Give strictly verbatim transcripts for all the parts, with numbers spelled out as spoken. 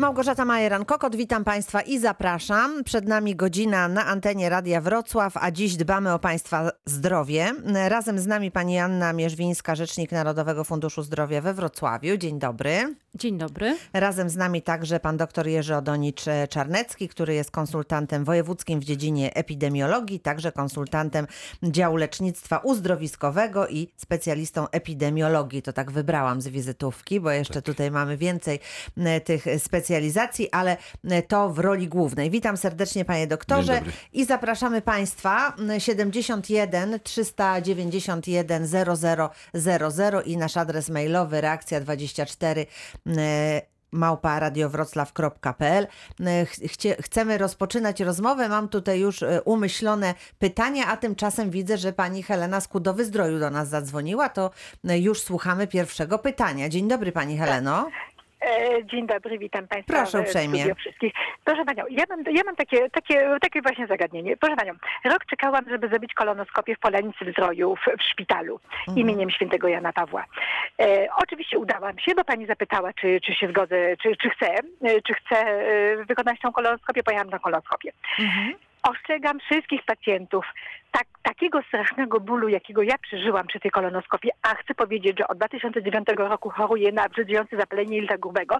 Małgorzata Majeran-Kokot, witam Państwa i zapraszam. Przed nami godzina na antenie Radia Wrocław, a dziś dbamy o Państwa zdrowie. Razem z nami pani Anna Mierzwińska, rzecznik Narodowego Funduszu Zdrowia we Wrocławiu. Dzień dobry. Dzień dobry. Razem z nami także pan dr Jerzy Odonicz-Czarnecki, który jest konsultantem wojewódzkim w dziedzinie epidemiologii, także konsultantem działu lecznictwa uzdrowiskowego i specjalistą epidemiologii. To tak wybrałam z wizytówki, bo jeszcze tutaj mamy więcej tych specjalistów. Specjalizacji, ale to w roli głównej. Witam serdecznie panie doktorze i zapraszamy Państwa siedemdziesiąt jeden trzysta dziewięćdziesiąt jeden zero zero zero zero i nasz adres mailowy reakcja dwadzieścia cztery małpa radiowroclaw kropka p l. Chcemy rozpoczynać rozmowę. Mam tutaj już umyślone pytania, a tymczasem widzę, że pani Helena z Kudowy Zdroju do nas zadzwoniła. To już słuchamy pierwszego pytania. Dzień dobry pani Heleno. Dzień dobry, witam Państwa. Proszę uprzejmie. Wszystkich. Proszę Panią, ja mam, ja mam takie, takie, takie właśnie zagadnienie. Proszę Panią, rok czekałam, żeby zrobić kolonoskopię w Polanicy w Zdroju, w, w szpitalu mhm. imieniem Świętego Jana Pawła. E, oczywiście udałam się, bo Pani zapytała, czy, czy się zgodzę, czy, czy, chcę, czy chcę wykonać tą kolonoskopię. Pojechałam na kolonoskopię. Mhm. Ostrzegam wszystkich pacjentów, tak, takiego strasznego bólu, jakiego ja przeżyłam przy tej kolonoskopii, a chcę powiedzieć, że od dwa tysiące dziewiątego roku choruję na brzydziejące zapalenie jelita grubego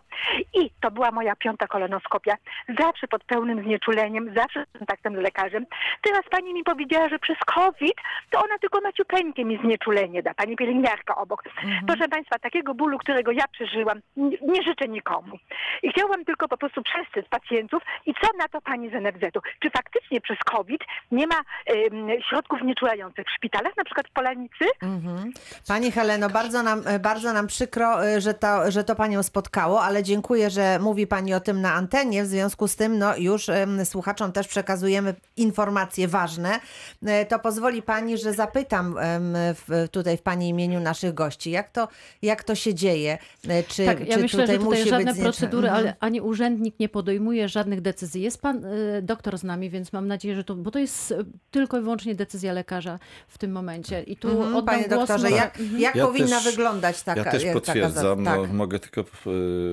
i to była moja piąta kolonoskopia, zawsze pod pełnym znieczuleniem, zawsze z kontaktem z lekarzem. Teraz pani mi powiedziała, że przez COVID to ona tylko maciupeńkę mi znieczulenie da, pani pielęgniarka obok. Mhm. Proszę Państwa, takiego bólu, którego ja przeżyłam, nie życzę nikomu. I chciałam tylko po prostu przestrzec pacjentów i co na to pani z N F Z-u? Czy faktycznie przez COVID nie ma y, środków nieczulających w szpitalach, na przykład w Polanicy? Mm-hmm. Pani Heleno, bardzo nam, bardzo nam przykro, że to, że to Panią spotkało, ale dziękuję, że mówi Pani o tym na antenie. W związku z tym no, już y, słuchaczom też przekazujemy informacje ważne. Y, to pozwoli Pani, że zapytam y, w, tutaj w Pani imieniu naszych gości, jak to, jak to się dzieje? Y, czy, tak, ja czy myślę, tutaj że tutaj musi żadne być procedury, ale ani urzędnik nie podejmuje żadnych decyzji. Jest Pan y, doktor z nami, więc mam nadzieję, że to, bo to jest tylko i wyłącznie decyzja lekarza w tym momencie. I tu mhm, oddam panie głos... doktorze, jak, jak ja powinna też, wyglądać taka... Ja też jak potwierdzam, taka, tak. no, mogę tylko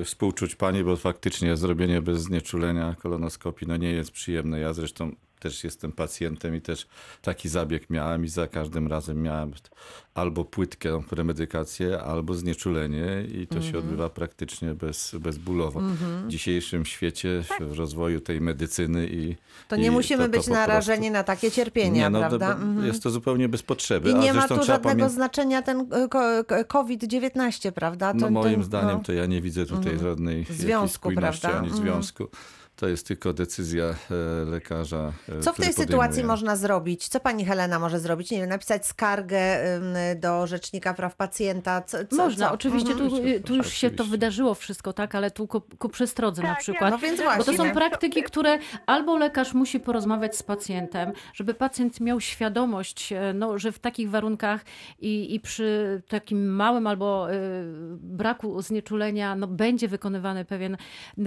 y, współczuć pani, bo faktycznie zrobienie bez znieczulenia kolonoskopii no, nie jest przyjemne. Ja zresztą też jestem pacjentem i też taki zabieg miałem i za każdym razem miałem albo płytkę remedykację, albo znieczulenie i to mm-hmm. się odbywa praktycznie bez, bezbólowo. Mm-hmm. W dzisiejszym świecie, w rozwoju tej medycyny i... To nie i musimy to, to być narażeni prostu... na takie cierpienia, nie, no, prawda? Mm-hmm. Jest to zupełnie bez potrzeby. I nie a ma tu żadnego pamię... znaczenia ten COVID dziewiętnaście, prawda? To, no moim ten... zdaniem to ja nie widzę tutaj mm-hmm. żadnej związku, spójności ani mm-hmm. związku. To jest tylko decyzja lekarza. Co w tej podejmuje. sytuacji można zrobić? Co pani Helena może zrobić? Nie wiem, napisać skargę do Rzecznika Praw Pacjenta? Co, co, można, co? oczywiście. Mhm. Tu, tu już oczywiście. się to wydarzyło wszystko, tak, ale tu ku, ku przestrodze tak, na przykład. No więc właśnie. Bo to są praktyki, które albo lekarz musi porozmawiać z pacjentem, żeby pacjent miał świadomość, no, że w takich warunkach i, i przy takim małym albo y, braku znieczulenia no, będzie wykonywane pewien,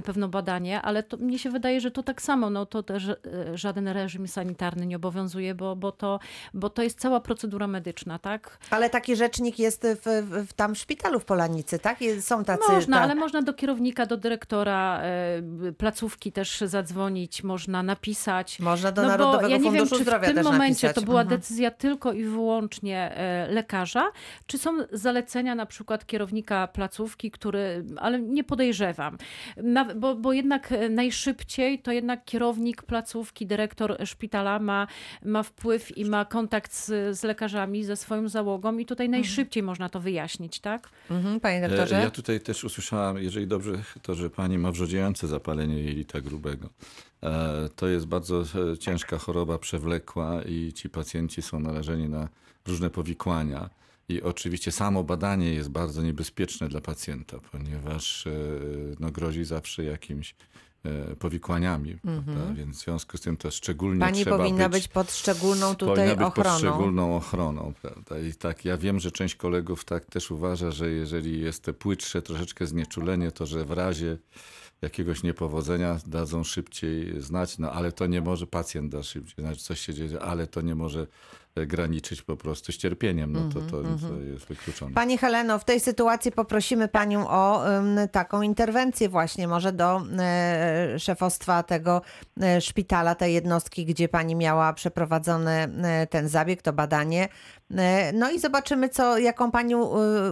pewne badanie, ale to nie Mnie się wydaje, że to tak samo, no to też żaden reżim sanitarny nie obowiązuje, bo, bo, to, bo to jest cała procedura medyczna, tak? Ale taki rzecznik jest w, w tam w szpitalu w Polanicy, tak? Są tacy... Można, tak. ale można do kierownika, do dyrektora placówki też zadzwonić, można napisać. Można do no Narodowego ja Funduszu wiem, Zdrowia też napisać. W tym momencie napisać. to była mhm. decyzja tylko i wyłącznie lekarza, czy są zalecenia na przykład kierownika placówki, który, ale nie podejrzewam, na, bo, bo jednak najszybciej Szybciej to jednak kierownik placówki, dyrektor szpitala ma, ma wpływ i ma kontakt z, z lekarzami, ze swoją załogą i tutaj najszybciej mhm. można to wyjaśnić, tak? Mhm, panie doktorze? Ja tutaj też usłyszałam, jeżeli dobrze, to, że pani ma brzodziejące zapalenie jelita grubego. To jest bardzo ciężka choroba, przewlekła i ci pacjenci są narażeni na różne powikłania. I oczywiście samo badanie jest bardzo niebezpieczne dla pacjenta, ponieważ no, grozi zawsze jakimś powikłaniami, mm-hmm. więc w związku z tym to szczególnie Pani trzeba powinna być... powinna być pod szczególną tutaj ochroną. Pod szczególną ochroną, prawda? I tak, ja wiem, że część kolegów tak też uważa, że jeżeli jest te płytsze troszeczkę znieczulenie, to że w razie jakiegoś niepowodzenia dadzą szybciej znać, no ale to nie może, pacjent da szybciej znać, coś się dzieje, ale to nie może graniczyć po prostu z cierpieniem. No to, to, to jest wykluczone. Pani Heleno, w tej sytuacji poprosimy panią o um, taką interwencję właśnie może do e, szefostwa tego e, szpitala, tej jednostki, gdzie pani miała przeprowadzony e, ten zabieg, to badanie. E, no i zobaczymy, co, jaką pani u,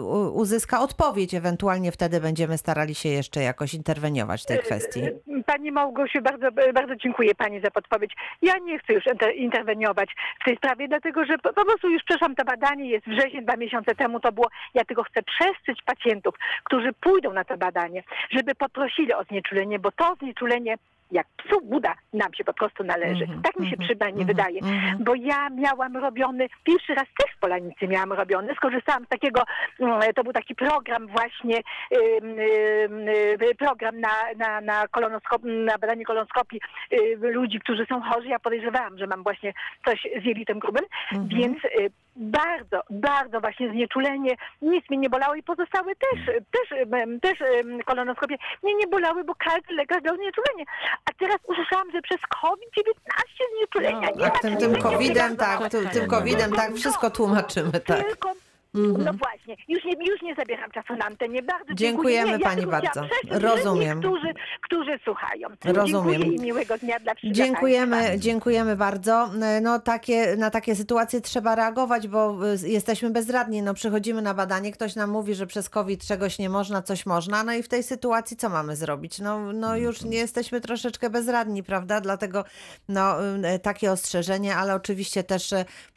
u, uzyska odpowiedź. Ewentualnie wtedy będziemy starali się jeszcze jakoś interweniować w tej kwestii. Pani Małgosiu, bardzo, bardzo dziękuję pani za podpowiedź. Ja nie chcę już interweniować w tej sprawie, dlatego że po prostu już, przepraszam, to badanie jest wrzesień, dwa miesiące temu to było. Ja tego chcę przestrzec pacjentów, którzy pójdą na to badanie, żeby poprosili o znieczulenie, bo to znieczulenie jak psu buda nam się po prostu należy. Mm-hmm, tak mi się mm-hmm, przynajmniej mm-hmm, wydaje. Mm-hmm. Bo ja miałam robiony, pierwszy raz też w Polanicy miałam robiony, skorzystałam z takiego, to był taki program właśnie, program na, na, na, kolonoskop- na badanie kolonoskopii ludzi, którzy są chorzy. Ja podejrzewałam, że mam właśnie coś z jelitem grubym, mm-hmm. więc bardzo, bardzo właśnie znieczulenie, nic mi nie bolało i pozostałe też, też, też kolonoskopie mnie nie bolały, bo każdy lekarz dał znieczulenie. A teraz usłyszałam, że przez kowid dziewiętnaście znieczulenia no, nie ma. Tym, tym kowidem, tak, tak, tak, tym kowidem, tak, wszystko tłumaczymy, tak. Tylko, mm-hmm. No właśnie, już nie, już nie zabieram czasu na antenie. Bardzo dziękujemy dziękuję. Pani ja bardzo. Przeszedł, rozumiem. Którzy, którzy słuchają. Rozumiem. Dziękuję i miłego dnia dla wszystkich. Dziękujemy, dziękujemy bardzo. No takie, na takie sytuacje trzeba reagować, bo jesteśmy bezradni. No przychodzimy na badanie, ktoś nam mówi, że przez COVID czegoś nie można, coś można. No i w tej sytuacji co mamy zrobić? No, no już nie jesteśmy troszeczkę bezradni, prawda? Dlatego no, takie ostrzeżenie, ale oczywiście też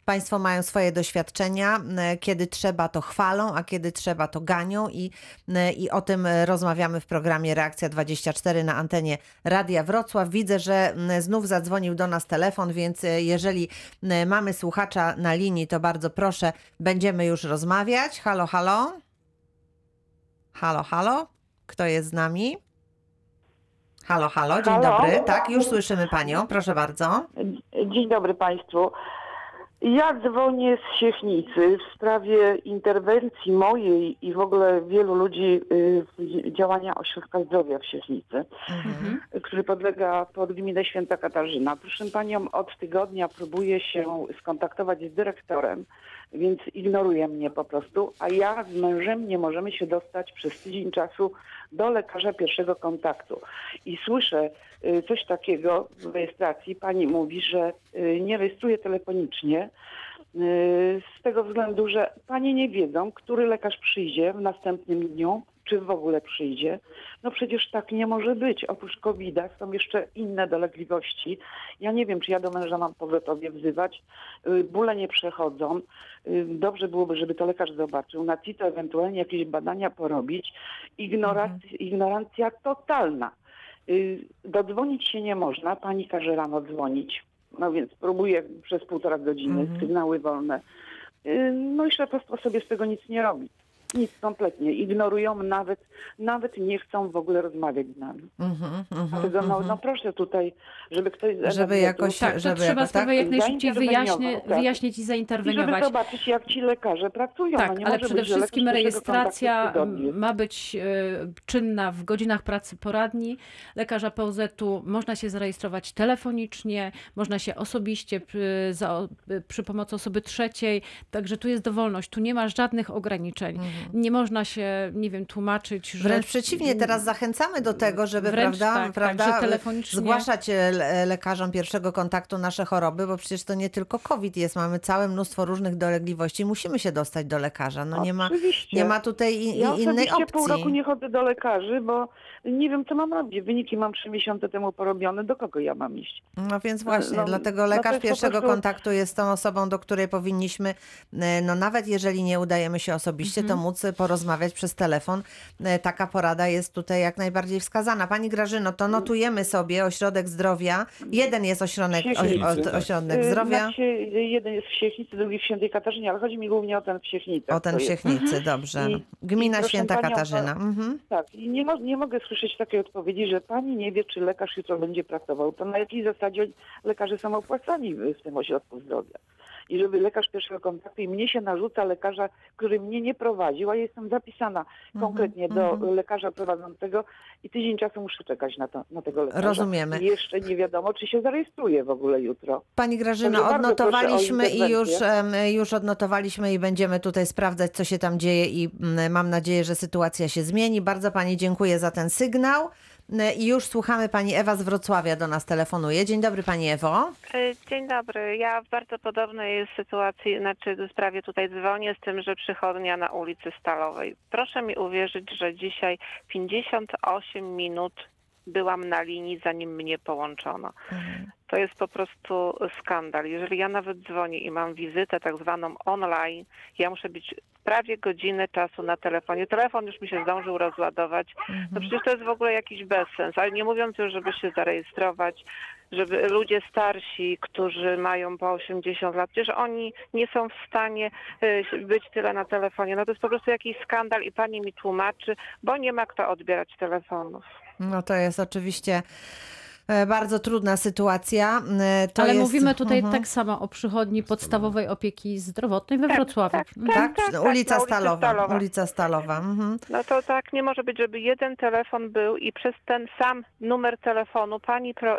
państwo mają swoje doświadczenia. Kiedy trzeba, to chwalą, a kiedy trzeba, to ganią i, i o tym rozmawiamy w programie Reakcja dwadzieścia cztery na antenie Radia Wrocław. Widzę, że znów zadzwonił do nas telefon, więc jeżeli mamy słuchacza na linii, to bardzo proszę, będziemy już rozmawiać. Halo, halo? Halo, halo? Kto jest z nami? Halo, halo, dzień halo. Dobry. Tak, już słyszymy panią, proszę bardzo. Dzień dobry państwu. Ja dzwonię z Siechnicy w sprawie interwencji mojej i w ogóle wielu ludzi w działania Ośrodka Zdrowia w Siechnicy, mm-hmm. który podlega pod gminę Święta Katarzyna. Proszę panią, od tygodnia próbuję się skontaktować z dyrektorem, więc ignoruje mnie po prostu, a ja z mężem nie możemy się dostać przez tydzień czasu do lekarza pierwszego kontaktu. I słyszę coś takiego w rejestracji. Pani mówi, że nie rejestruje telefonicznie z tego względu, że panie nie wiedzą, który lekarz przyjdzie w następnym dniu, czy w ogóle przyjdzie. No przecież tak nie może być. Oprócz kowida są jeszcze inne dolegliwości. Ja nie wiem, czy ja do męża mam powrotowie wzywać. Bóle nie przechodzą. Dobrze byłoby, żeby to lekarz zobaczył. Na C I T ewentualnie jakieś badania porobić. Ignorancja, ignorancja totalna. Dodzwonić się nie można. Pani każe rano dzwonić. No więc próbuję przez półtora godziny. Mhm. Sygnały wolne. No i szefostwo sobie z tego nic nie robi. Nic, kompletnie. Ignorują, nawet nawet nie chcą w ogóle rozmawiać z nami. Mm-hmm, mm-hmm, no, mm-hmm. no proszę tutaj, żeby ktoś... Żeby jakoś... Tak, żeby to trzeba sprawę tak, jak najszybciej wyjaśnię, tak. wyjaśnić i zainterweniować. I żeby zobaczyć, jak ci lekarze pracują. Tak, nie ale może przede być, wszystkim rejestracja ma być czynna w godzinach pracy poradni. Lekarza P O Z-u można się zarejestrować telefonicznie, można się osobiście przy, za, przy pomocy osoby trzeciej. Także tu jest dowolność. Tu nie ma żadnych ograniczeń. Mm-hmm. Nie można się, nie wiem, tłumaczyć, że... Wręcz przeciwnie, teraz zachęcamy do tego, żeby Wręcz prawda, tak, prawda tak, że telefonicznie... zgłaszać lekarzom pierwszego kontaktu nasze choroby, bo przecież to nie tylko COVID jest, mamy całe mnóstwo różnych dolegliwości, musimy się dostać do lekarza. No nie ma, nie ma tutaj i, ja innej opcji. Ja oczywiście pół roku nie chodzę do lekarzy, bo nie wiem, co mam robić. Wyniki mam trzy miesiące temu porobione, do kogo ja mam iść? No więc właśnie, no, dlatego lekarz no pierwszego prostu... kontaktu jest tą osobą, do której powinniśmy, no nawet jeżeli nie udajemy się osobiście, mhm. to móc porozmawiać przez telefon. Taka porada jest tutaj jak najbardziej wskazana. Pani Grażyno, to notujemy sobie Ośrodek Zdrowia. Jeden jest ośrodek, o, o, ośrodek zdrowia. Jeden jest w Siechnicy, drugi w Świętej Katarzynie, ale chodzi mi głównie o ten w Siechnicy. O ten w Siechnicy, mhm. dobrze. I, Gmina i Święta panią, Katarzyna. Mhm. Tak, i nie, nie mogę słyszeć takiej odpowiedzi, że pani nie wie, czy lekarz jutro będzie pracował. To na jakiej zasadzie lekarze są opłacani w tym Ośrodku Zdrowia? i żeby lekarz pierwszego kontaktu, i mnie się narzuca lekarza, który mnie nie prowadził, a jestem zapisana mm-hmm, konkretnie do mm-hmm. lekarza prowadzącego i tydzień czasu muszę czekać na, to, na tego lekarza. Rozumiemy. I jeszcze nie wiadomo, czy się zarejestruje w ogóle jutro. Pani Grażyno, odnotowaliśmy i już, już odnotowaliśmy i będziemy tutaj sprawdzać, co się tam dzieje, i mam nadzieję, że sytuacja się zmieni. Bardzo pani dziękuję za ten sygnał. I już słuchamy. Pani Ewa z Wrocławia do nas telefonuje. Dzień dobry Pani Ewo. Dzień dobry. Ja w bardzo podobnej sytuacji, znaczy w sprawie tutaj dzwonię, z tym, że przychodnia na ulicy Stalowej. Proszę mi uwierzyć, że dzisiaj pięćdziesiąt osiem minut byłam na linii, zanim mnie połączono. Mhm. To jest po prostu skandal. Jeżeli ja nawet dzwonię i mam wizytę tak zwaną online, ja muszę być prawie godzinę czasu na telefonie. Telefon już mi się zdążył rozładować. No przecież to jest w ogóle jakiś bezsens. Ale nie mówiąc już, żeby się zarejestrować, żeby ludzie starsi, którzy mają po osiemdziesiąt lat, przecież oni nie są w stanie być tyle na telefonie. No to jest po prostu jakiś skandal i pani mi tłumaczy, bo nie ma kto odbierać telefonów. No to jest oczywiście... bardzo trudna sytuacja. To Ale jest... mówimy tutaj uh-huh. tak samo o przychodni podstawowej opieki zdrowotnej we Wrocławiu. Tak, tak, tak, tak, tak ulica tak, Stalowa. Stalowa. Ulica Stalowa. Mhm. No to tak nie może być, żeby jeden telefon był i przez ten sam numer telefonu pani, pro,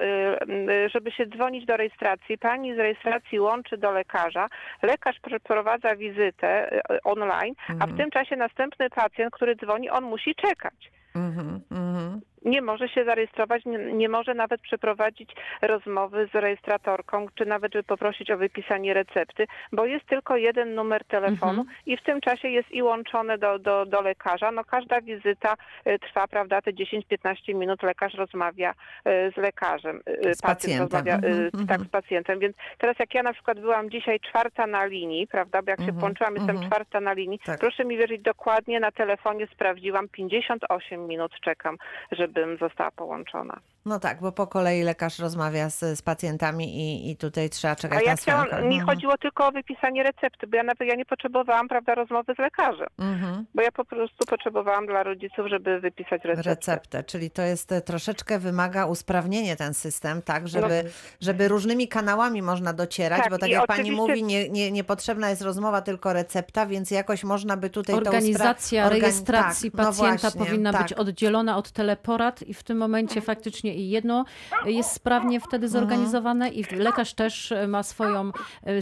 żeby się dzwonić do rejestracji, pani z rejestracji łączy do lekarza, lekarz przeprowadza wizytę online, mhm. a w tym czasie następny pacjent, który dzwoni, on musi czekać. Mhm, mhm. Nie może się zarejestrować, nie, nie może nawet przeprowadzić rozmowy z rejestratorką, czy nawet poprosić o wypisanie recepty, bo jest tylko jeden numer telefonu mm-hmm. i w tym czasie jest i łączone do, do, do lekarza. No każda wizyta trwa, prawda, te dziesięć do piętnastu minut lekarz rozmawia z lekarzem. Z pacjent pacjentem. Rozmawia, mm-hmm. Tak, z pacjentem. Więc teraz jak ja na przykład byłam dzisiaj czwarta na linii, prawda, bo jak mm-hmm. się połączyłam, jestem mm-hmm. czwarta na linii, tak. Proszę mi wierzyć, dokładnie na telefonie sprawdziłam, pięćdziesiąt osiem minut czekam, żeby bym została połączona. No tak, bo po kolei lekarz rozmawia z, z pacjentami i, i tutaj trzeba czekać A ja na swoją kolej. Mi chodziło tylko o wypisanie recepty, bo ja nawet ja nie potrzebowałam, prawda, rozmowy z lekarzem, mm-hmm. bo ja po prostu potrzebowałam dla rodziców, żeby wypisać receptę. Receptę, czyli to jest troszeczkę wymaga usprawnienie ten system, tak, żeby, no. żeby różnymi kanałami można docierać, tak, bo tak jak oczywiście... pani mówi, nie, nie, niepotrzebna jest rozmowa, tylko recepta, więc jakoś można by tutaj... Organizacja to uspra- organi- rejestracji tak, pacjenta no właśnie, powinna tak. być oddzielona od teleporad i w tym momencie faktycznie i jedno jest sprawnie wtedy zorganizowane mhm. i lekarz też ma swoją,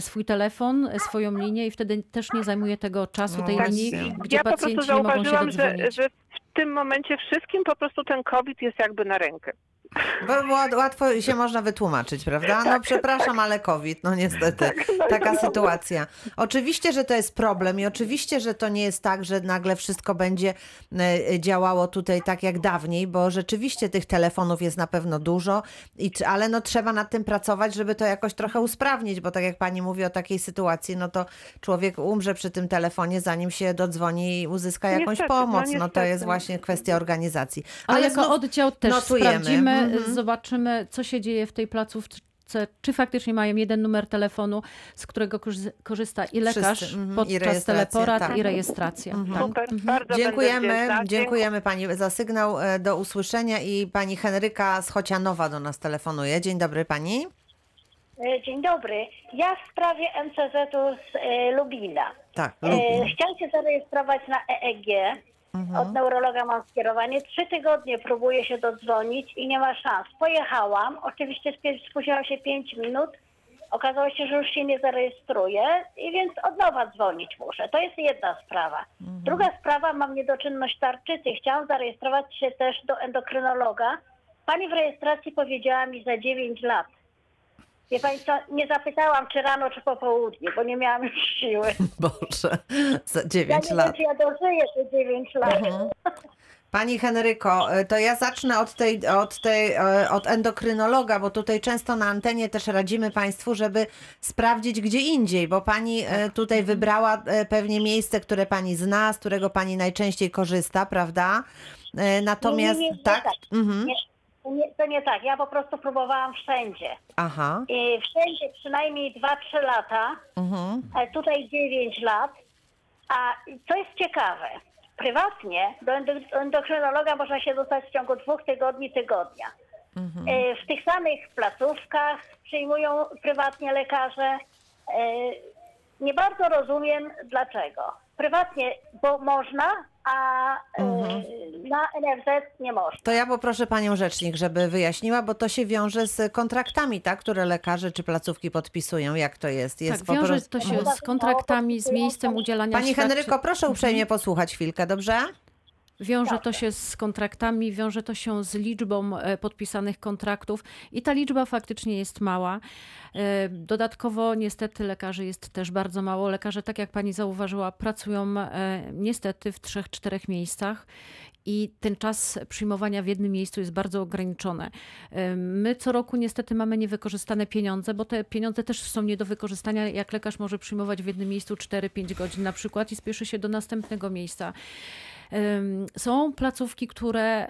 swój telefon, swoją linię i wtedy też nie zajmuje tego czasu, tej tak. linii, gdzie ja pacjenci nie mogą się dodzwonić. Że, że w tym momencie wszystkim po prostu ten COVID jest jakby na rękę. Bo łatwo się można wytłumaczyć, prawda? No przepraszam, ale COVID, no niestety, taka sytuacja. Oczywiście, że to jest problem i oczywiście, że to nie jest tak, że nagle wszystko będzie działało tutaj tak jak dawniej, bo rzeczywiście tych telefonów jest na pewno dużo, i, ale no trzeba nad tym pracować, żeby to jakoś trochę usprawnić, bo tak jak pani mówi o takiej sytuacji, no to człowiek umrze przy tym telefonie, zanim się dodzwoni i uzyska jakąś niestety, pomoc. No, no to jest właśnie kwestia organizacji. Ale, ale jako znów, oddział też notujemy. Sprawdzimy. Mm-hmm. Zobaczymy, co się dzieje w tej placówce, czy faktycznie mają jeden numer telefonu, z którego korzysta i lekarz Wszyscy, mm-hmm. podczas teleporad tak. i rejestracja. Mm-hmm. Tak. Super, mm-hmm. bardzo dziękujemy, dziękujemy Pani za sygnał. Do usłyszenia. I Pani Henryka z Chocianowa do nas telefonuje. Dzień dobry Pani. Dzień dobry. Ja w sprawie M C Z-u z Lubina. Tak, Lubin. Chciałam się zarejestrować na E E G. Mhm. Od neurologa mam skierowanie. Trzy tygodnie próbuję się dodzwonić i nie ma szans. Pojechałam, oczywiście spóźniłam się pięć minut. Okazało się, że już się nie zarejestruję i więc od nowa dzwonić muszę. To jest jedna sprawa. Mhm. Druga sprawa, mam niedoczynność tarczycy. Chciałam zarejestrować się też do endokrynologa. Pani w rejestracji powiedziała mi za dziewięć lat. Wie pani co, nie zapytałam, czy rano, czy po południu, bo nie miałam już siły. Boże, za dziewięć ja lat. Ja nie wiem, czy ja dożyję te dziewięć lat. Mhm. Pani Henryko, to ja zacznę od tej, od tej, od endokrynologa, bo tutaj często na antenie też radzimy Państwu, żeby sprawdzić gdzie indziej, bo Pani tutaj wybrała pewnie miejsce, które Pani zna, z którego Pani najczęściej korzysta, prawda? Natomiast... Nie, nie, nie, tak. tak. Mhm. Nie, to nie tak, ja po prostu próbowałam wszędzie. Aha. I wszędzie przynajmniej dwa trzy lata, uh-huh. tutaj dziewięć lat. A co jest ciekawe, prywatnie do endokrynologa można się dostać w ciągu dwóch tygodni, tygodnia. Uh-huh. W tych samych placówkach przyjmują prywatnie lekarze. nie bardzo rozumiem dlaczego. Prywatnie, bo można, a mhm. na N F Z nie można. To ja poproszę panią rzecznik, żeby wyjaśniła, bo to się wiąże z kontraktami, tak, które lekarze czy placówki podpisują. Jak to jest? Jest tak, po wiąże to się z kontraktami, z miejscem udzielania Pani świadczy... Henryko, proszę uprzejmie posłuchać chwilkę, dobrze? Wiąże to się z kontraktami, wiąże to się z liczbą podpisanych kontraktów i ta liczba faktycznie jest mała. Dodatkowo niestety lekarzy jest też bardzo mało. Lekarze, tak jak pani zauważyła, pracują niestety w trzech, czterech miejscach. I ten czas przyjmowania w jednym miejscu jest bardzo ograniczony. My co roku niestety mamy niewykorzystane pieniądze, bo te pieniądze też są nie do wykorzystania, jak lekarz może przyjmować w jednym miejscu cztery pięć godzin na przykład i spieszy się do następnego miejsca. Są placówki, które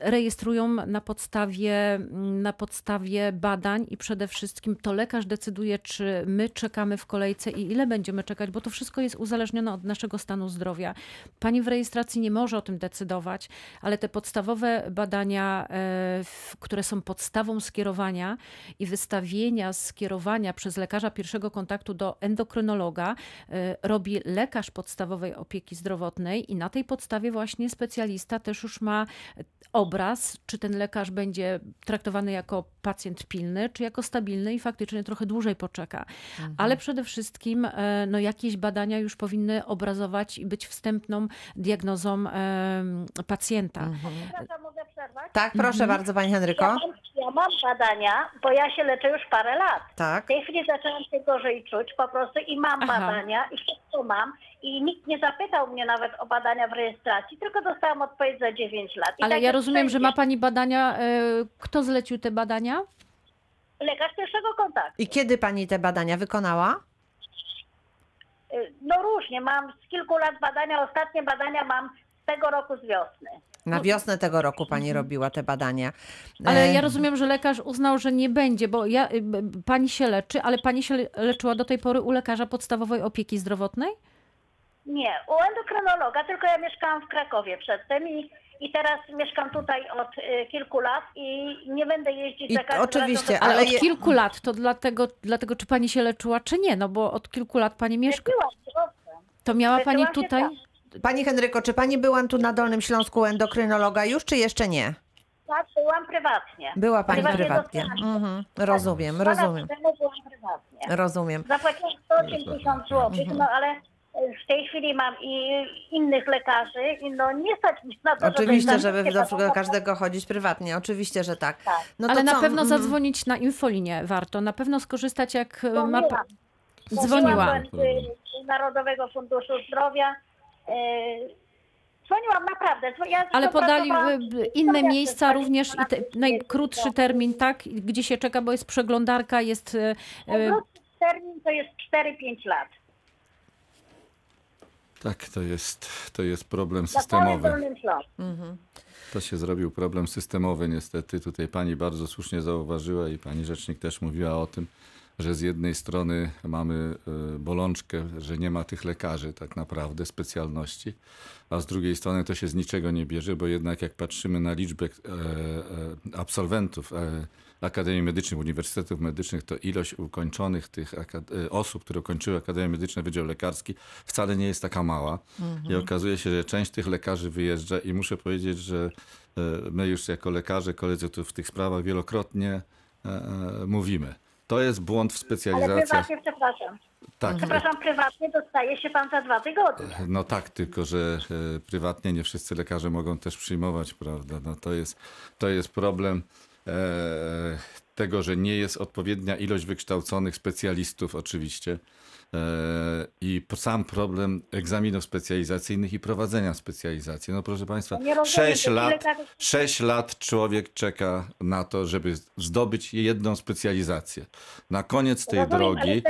rejestrują na podstawie, na podstawie badań i przede wszystkim to lekarz decyduje, czy my czekamy w kolejce i ile będziemy czekać, bo to wszystko jest uzależnione od naszego stanu zdrowia. Pani w rejestracji nie może o tym decydować, ale te podstawowe badania, które są podstawą skierowania i wystawienia skierowania przez lekarza pierwszego kontaktu do endokrynologa, robi lekarz podstawowej opieki zdrowotnej i na tej podstawie właśnie specjalista też już ma obraz, czy ten lekarz będzie traktowany jako pacjent pilny, czy jako stabilny i faktycznie trochę dłużej poczeka. Mhm. Ale przede wszystkim no, jakieś badania już powinny obrazować i być wstępną diagnozą pacjenta. Mhm. Przepraszam, mogę przerwać? Tak, proszę mhm. bardzo pani Henryko. Ja, ja mam badania, bo ja się leczę już parę lat. Tak. W tej chwili zaczęłam się gorzej czuć po prostu i mam Aha. badania i wszystko mam i nikt nie zapytał mnie nawet o badania w rejestracji, tylko dostałam odpowiedź za dziewięć lat. I Ale tak ja rozumiem, że ma pani badania. Kto zlecił te badania? Lekarz pierwszego kontaktu. I kiedy pani te badania wykonała? No różnie, mam z kilku lat badania, ostatnie badania mam z tego roku z wiosny. Na wiosnę tego roku pani robiła te badania. Ale ja rozumiem, że lekarz uznał, że nie będzie, bo ja, pani się leczy, ale pani się leczyła do tej pory u lekarza podstawowej opieki zdrowotnej? Nie, u endokrynologa, tylko ja mieszkałam w Krakowie przedtem i, i teraz mieszkam tutaj od y, kilku lat i nie będę jeździć za każdym Oczywiście, razem, ale od je... kilku lat, to dlatego, dlatego czy pani się leczyła, czy nie, no bo od kilku lat pani mieszka. To miała pani tutaj... Pani Henryko, czy pani była tu na Dolnym Śląsku u endokrynologa już, czy jeszcze nie? Ja byłam prywatnie. Była pani prywatnie. prywatnie. Mhm. Rozumiem, tak, rozumiem. Byłam prywatnie. Rozumiem. Zapłaciłam sto osiemdziesiąt złotych, no ale... W tej chwili mam i innych lekarzy, no nie stać mi na to, Oczywiście, żeby do żeby każdego chodzić prywatnie, oczywiście, że tak. tak. No to Ale co? na pewno zadzwonić na infolinię warto, na pewno skorzystać jak... Dzwoniłam. Ma... Dzwoniłam. Dzwoniłam do Narodowego Funduszu Zdrowia. Dzwoniłam naprawdę. Ja Ale podali inne miejsca również i te, najkrótszy termin, tak? Gdzie się czeka, bo jest przeglądarka, jest... Najkrótszy termin to jest cztery pięć lat. Tak, to jest, to jest problem systemowy. To się zrobił problem systemowy niestety. Tutaj pani bardzo słusznie zauważyła i pani rzecznik też mówiła o tym, że z jednej strony mamy bolączkę, że nie ma tych lekarzy tak naprawdę, specjalności, a z drugiej strony to się z niczego nie bierze, bo jednak jak patrzymy na liczbę absolwentów Akademii Medycznych, Uniwersytetów Medycznych, to ilość ukończonych tych osób, które ukończyły Akademię Medyczną, Wydział Lekarski, wcale nie jest taka mała. Mhm. I okazuje się, że część tych lekarzy wyjeżdża i muszę powiedzieć, że my już jako lekarze, koledzy tu w tych sprawach wielokrotnie mówimy. To jest błąd w specjalizacji. Ale prywatnie, przepraszam. Tak. Przepraszam, prywatnie dostaje się pan za dwa tygodnie. No tak, tylko że prywatnie nie wszyscy lekarze mogą też przyjmować, prawda? No to jest, to jest problem tego, że nie jest odpowiednia ilość wykształconych specjalistów oczywiście i sam problem egzaminów specjalizacyjnych i prowadzenia specjalizacji. No proszę państwa, sześć lat człowiek czeka na to, żeby zdobyć jedną specjalizację. Na koniec tej drogi,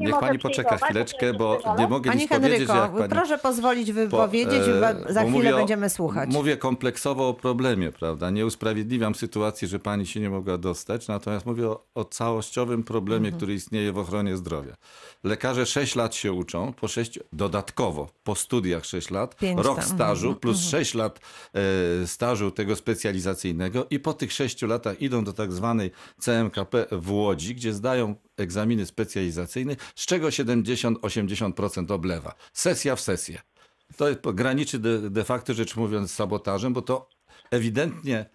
niech pani poczeka chwileczkę, bo nie mogę nic powiedzieć, że jak pani... proszę pozwolić wypowiedzieć, bo za chwilę będziemy słuchać. Mówię kompleksowo o problemie, prawda? Nie usprawiedliwiam sytuacji, że pani się nie mogła dostać, no natomiast mówię o, o całościowym problemie, mhm. który istnieje w ochronie zdrowia. Lekarze sześć lat się uczą, po sześć, dodatkowo po studiach sześć lat, pięć rok tam. stażu plus mhm. sześć lat e, stażu tego specjalizacyjnego i po tych sześciu latach idą do tak zwanej C M K P w Łodzi, gdzie zdają egzaminy specjalizacyjne, z czego siedemdziesiąt do osiemdziesięciu procent oblewa. Sesja w sesję. To jest, graniczy de, de facto, rzecz mówiąc, z sabotażem, bo to ewidentnie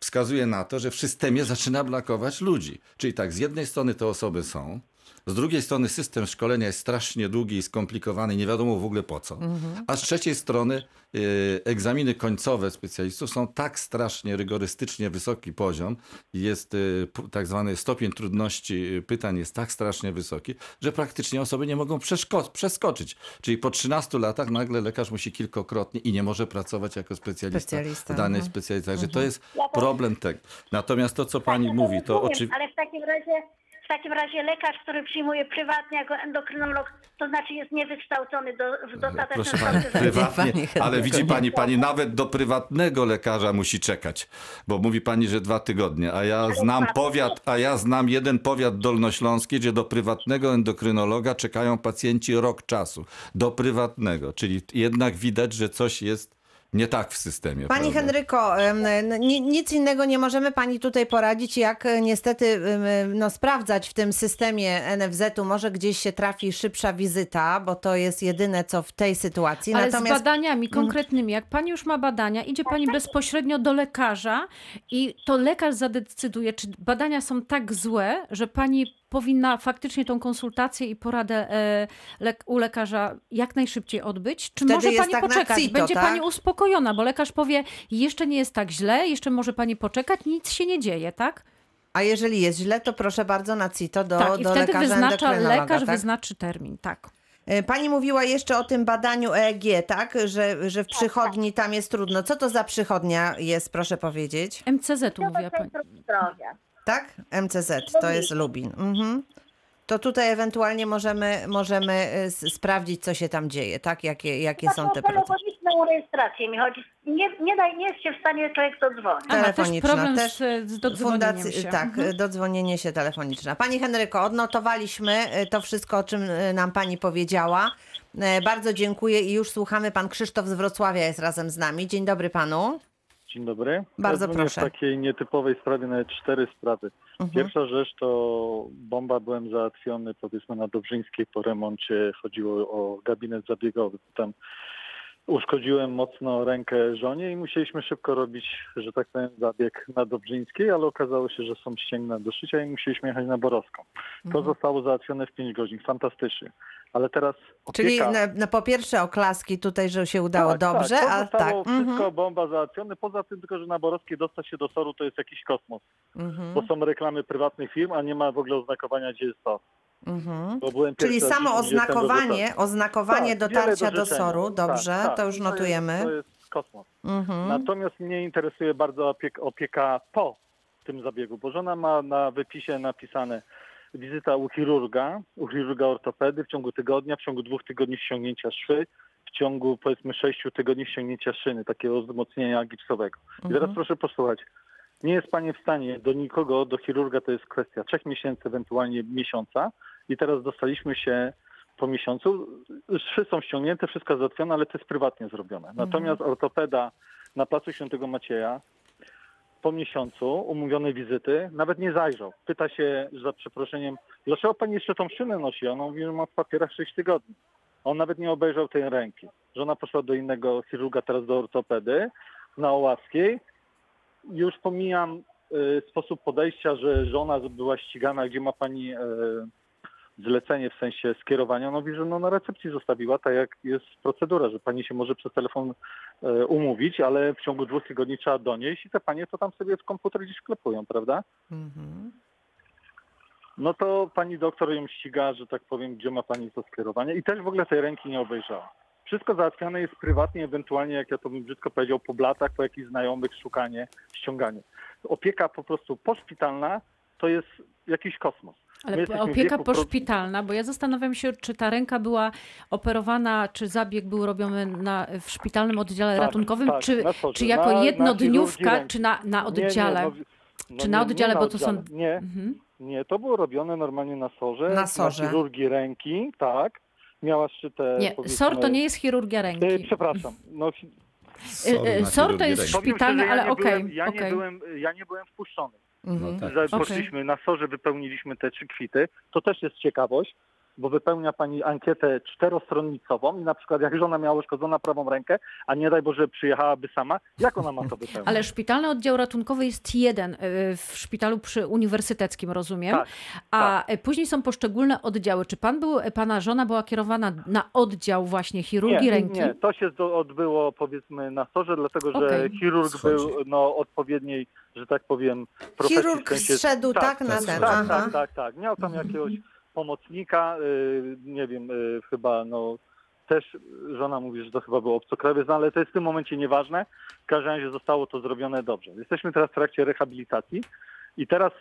wskazuje na to, że w systemie zaczyna brakować ludzi. Czyli tak, z jednej strony te osoby są, z drugiej strony system szkolenia jest strasznie długi i skomplikowany, nie wiadomo w ogóle po co. Mhm. A z trzeciej strony y, egzaminy końcowe specjalistów są tak strasznie rygorystycznie wysoki poziom, jest y, tak zwany stopień trudności pytań jest tak strasznie wysoki, że praktycznie osoby nie mogą przeszko- przeskoczyć. Czyli po trzynastu latach nagle lekarz musi kilkokrotnie i nie może pracować jako specjalista, specjalista. w danej mhm. specjalizacji. Także mhm. to jest problem tego. Natomiast to, co pani tak, mówi, to oczywiście... Ale w takim razie... W takim razie lekarz, który przyjmuje prywatnie jako endokrynolog, to znaczy jest niewykształcony do, w dostatecznym stopniu. Ale widzi pani, pani nawet do prywatnego lekarza musi czekać, bo mówi pani, że dwa tygodnie, a ja znam powiat, a ja znam jeden powiat dolnośląski, gdzie do prywatnego endokrynologa czekają pacjenci rok czasu. Do prywatnego, czyli jednak widać, że coś jest nie tak w systemie. Pani prawda? Henryko, nic innego nie możemy pani tutaj poradzić, jak niestety no, sprawdzać w tym systemie N F Z-u. Może gdzieś się trafi szybsza wizyta, bo to jest jedyne, co w tej sytuacji. Ale natomiast... z badaniami konkretnymi, jak pani już ma badania, idzie pani bezpośrednio do lekarza i to lekarz zadecyduje, czy badania są tak złe, że pani powinna faktycznie tą konsultację i poradę le- u lekarza jak najszybciej odbyć? Czy wtedy może pani tak poczekać? Cito, Będzie tak? pani uspokojona, bo lekarz powie, jeszcze nie jest tak źle, jeszcze może pani poczekać, nic się nie dzieje, tak? A jeżeli jest źle, to proszę bardzo na CITO do, tak, do lekarza endokrynologa. Tak, i wtedy lekarz tak? wyznaczy termin, tak. Pani mówiła jeszcze o tym badaniu E E G, tak? Że, że w przychodni tam jest trudno. Co to za przychodnia jest, proszę powiedzieć? M C Z mówiła pani. Tak? M C Z, to jest Lubin. Mhm. To tutaj ewentualnie możemy, możemy sprawdzić, co się tam dzieje, tak? Jakie, jakie są te procesy. Telefoniczną rejestrację mi chodzi. Nie, nie, nie jest się w stanie człowiek dodzwonić. Telefoniczna. Też problem też z dodzwonieniem fundacji, się. Tak, mhm. dodzwonienie się telefoniczne. Pani Henryko, odnotowaliśmy to wszystko, o czym nam pani powiedziała. Bardzo dziękuję i już słuchamy. Pan Krzysztof z Wrocławia jest razem z nami. Dzień dobry panu. Dzień dobry. Bardzo proszę. W takiej nietypowej sprawie nawet cztery sprawy. Mhm. Pierwsza rzecz to bomba, byłem załatwiony powiedzmy na Dobrzyńskiej po remoncie, chodziło o gabinet zabiegowy. Tam uszkodziłem mocno rękę żonie i musieliśmy szybko robić, że tak powiem, zabieg na Dobrzyńskiej, ale okazało się, że są ścięgna do szycia i musieliśmy jechać na Borowską. To mhm. zostało załatwione w pięć godzin. Fantastycznie. Ale teraz opieka... Czyli na, na, po pierwsze oklaski tutaj, że się udało tak, dobrze, tak, a tak. wszystko mhm. bomba załatwione, poza tym tylko, że na Borowskiej dostać się do soru to jest jakiś kosmos. Mhm. Bo są reklamy prywatnych firm, a nie ma w ogóle oznakowania, gdzie jest sor. Mhm. Czyli samo oznakowanie, do oznakowanie tak, dotarcia do, do soru, dobrze, tak, tak. to już notujemy. To jest, to jest kosmos. Mhm. Natomiast mnie interesuje bardzo opieka, opieka po tym zabiegu, bo żona ma na wypisie napisane wizyta u chirurga, u chirurga ortopedy w ciągu tygodnia, w ciągu dwóch tygodni ściągnięcia szwy, w ciągu powiedzmy sześciu tygodni ściągnięcia szyny, takiego wzmocnienia gipsowego. Mhm. I teraz proszę posłuchać. Nie jest pani w stanie do nikogo, do chirurga to jest kwestia trzech miesięcy, ewentualnie miesiąca. I teraz dostaliśmy się po miesiącu. Szwy są ściągnięte, wszystko jest załatwione, ale to jest prywatnie zrobione. Mhm. Natomiast ortopeda na placu Świętego Macieja po miesiącu umówionej wizyty nawet nie zajrzał. Pyta się za przeproszeniem, dlaczego pani jeszcze tą szynę nosi? Ona mówi, że ma w papierach sześć tygodni. On nawet nie obejrzał tej ręki. Żona poszła do innego chirurga, teraz do ortopedy na Oławskiej. Już pomijam y, sposób podejścia, że żona była ścigana, gdzie ma pani y, zlecenie w sensie skierowania. Ona mówi, że no, na recepcji zostawiła, tak jak jest procedura, że pani się może przez telefon y, umówić, ale w ciągu dwóch tygodni trzeba donieść i te panie to tam sobie w komputer gdzieś wklepują, prawda? Mm-hmm. No to pani doktor ją ściga, że tak powiem, gdzie ma pani to skierowanie i też w ogóle tej ręki nie obejrzała. Wszystko załatwiane jest prywatnie, ewentualnie, jak ja to bym brzydko powiedział, po blatach, po jakichś znajomych, szukanie, ściąganie. Opieka po prostu poszpitalna to jest jakiś kosmos. Ale opieka poszpitalna, bo ja zastanawiam się, czy ta ręka była operowana, czy zabieg był robiony na, w szpitalnym oddziale tak, ratunkowym, tak, czy, sorze, czy jako na, jednodniówka, na czy na, na oddziale? Nie, nie, no, No czy nie, na oddziale, nie bo to oddziale. są... Nie, mhm. nie, to było robione normalnie na sorze. Na sorze. Na chirurgii ręki, tak. Miała szczytę... Nie, powiedzmy... SOR to nie jest chirurgia ręki. E, przepraszam. No... Sorry, SOR to jest szpitalny, ja ale okej. Okay, ja, okay. ja nie byłem wpuszczony. Mm-hmm. No tak. Poszliśmy okay. na SOR-ze, wypełniliśmy te trzy kwity. To też jest ciekawość, bo wypełnia pani ankietę czterostronnicową i na przykład jak żona miała uszkodzona prawą rękę, a nie daj Boże przyjechałaby sama, jak ona ma to wypełnić? Ale szpitalny oddział ratunkowy jest jeden w szpitalu przy uniwersyteckim, rozumiem, tak, a tak. później są poszczególne oddziały. Czy pan był, pana żona była kierowana na oddział właśnie chirurgii nie, ręki? Nie, to się odbyło powiedzmy na sorze, dlatego że okay. chirurg Schodzi. był no, odpowiedniej, że tak powiem, profesji. Chirurg zszedł tak, tak na ten. Tak, tak, tak, tak. Miał tam jakiegoś pomocnika, nie wiem, chyba no też żona mówi, że to chyba był obcokrajowiec, no ale to jest w tym momencie nieważne. W każdym razie zostało to zrobione dobrze. Jesteśmy teraz w trakcie rehabilitacji i teraz,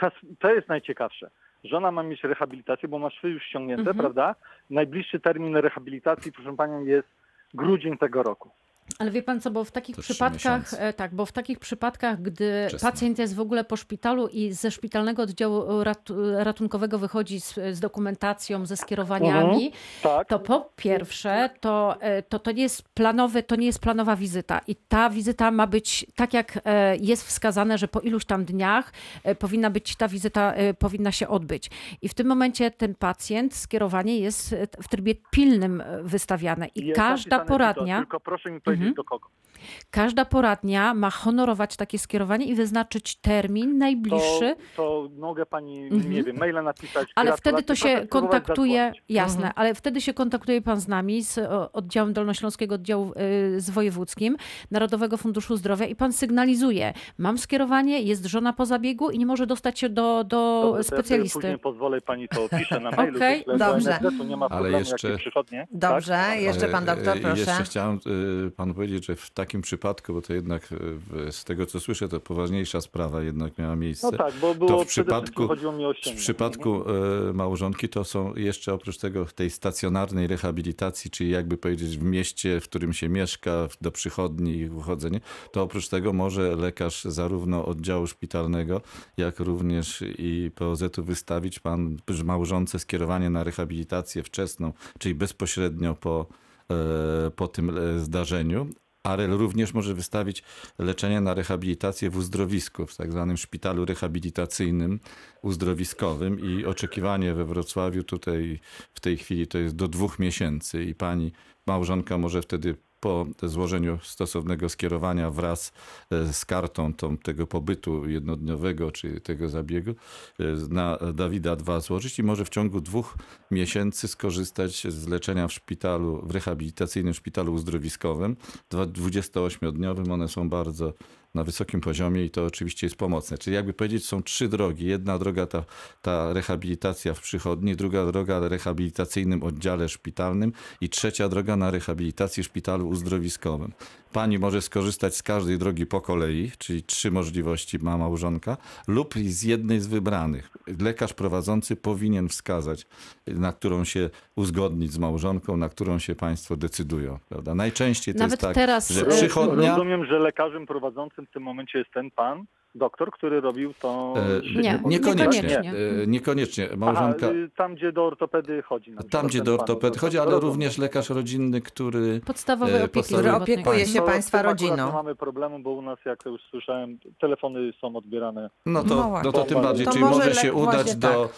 teraz to jest najciekawsze. Żona ma mieć rehabilitację, bo ma szwy już ściągnięte, mhm. prawda? Najbliższy termin rehabilitacji, proszę panią, jest grudzień tego roku. Ale wie pan co, bo w takich przypadkach, tak, bo w takich przypadkach, gdy Czesne. pacjent jest w ogóle po szpitalu i ze szpitalnego oddziału rat, ratunkowego wychodzi z, z dokumentacją, ze skierowaniami, uh-huh. tak. to po pierwsze, to, to, to, nie jest planowy, to nie jest planowa wizyta. I ta wizyta ma być, tak jak jest wskazane, że po iluś tam dniach powinna być, ta wizyta powinna się odbyć. I w tym momencie ten pacjent, skierowanie jest w trybie pilnym wystawiane. I jest każda poradnia... Tylko proszę mi powiedzieć, do kogo. Każda poradnia ma honorować takie skierowanie i wyznaczyć termin najbliższy. To, to mogę pani, mhm. nie wiem, maila napisać. Ale wtedy to się kontaktuje, jasne, mhm. ale wtedy się kontaktuje pan z nami, z oddziałem dolnośląskiego, oddziału y, z wojewódzkim, Narodowego Funduszu Zdrowia i pan sygnalizuje, mam skierowanie, jest żona po zabiegu i nie może dostać się do, do Dobrze, specjalisty. Ja później pozwolę, pani to pisze na mailu. Okej, okay, dobrze. To nie ma problemu, ale jeszcze... Dobrze, tak? jeszcze pan doktor, proszę. Jeszcze chciałem y, panu powiedzieć, że w takim W takim przypadku, bo to jednak z tego co słyszę, to poważniejsza sprawa jednak miała miejsce. No tak, bo było to w przypadku, w przypadku małżonki to są jeszcze oprócz tego tej stacjonarnej rehabilitacji, czyli jakby powiedzieć w mieście, w którym się mieszka, do przychodni i uchodzenie, to oprócz tego może lekarz zarówno oddziału szpitalnego, jak również i P O Z-u wystawić pan małżonce skierowanie na rehabilitację wczesną, czyli bezpośrednio po, po tym zdarzeniu. Ale również może wystawić leczenie na rehabilitację w uzdrowisku, w tak zwanym szpitalu rehabilitacyjnym, uzdrowiskowym i oczekiwanie we Wrocławiu tutaj w tej chwili to jest do dwóch miesięcy i pani małżonka może wtedy po złożeniu stosownego skierowania wraz z kartą tą, tego pobytu jednodniowego czy tego zabiegu na Dawida dwa złożyć i może w ciągu dwóch miesięcy skorzystać z leczenia w szpitalu, w rehabilitacyjnym szpitalu uzdrowiskowym, dwudziestoośmiodniowym. One są bardzo na wysokim poziomie i to oczywiście jest pomocne. Czyli jakby powiedzieć, są trzy drogi. Jedna droga ta, ta rehabilitacja w przychodni, druga droga na rehabilitacyjnym oddziale szpitalnym i trzecia droga na rehabilitacji w szpitalu uzdrowiskowym. Pani może skorzystać z każdej drogi po kolei, czyli trzy możliwości ma małżonka, lub z jednej z wybranych. Lekarz prowadzący powinien wskazać, na którą się uzgodnić z małżonką, na którą się państwo decydują. Prawda? Najczęściej to Nawet jest tak, teraz, że przychodnia... Rozumiem, że lekarzem prowadzącym w tym momencie jest ten pan, doktor, który robił to... E, nie, niekoniecznie. Niekoniecznie. E, niekoniecznie. Małżonka... Aha, tam, gdzie do ortopedy chodzi. Tam, gdzie do ortopedy chodzi, ale również lekarz rodzinny, który... Podstawowy opieki, podstawowy... który opiekuje się państwa rodziną. Nie mamy problemu, bo u nas, jak już słyszałem, telefony są odbierane. No to, no no to tym bardziej. To Czyli może się udać tak. do,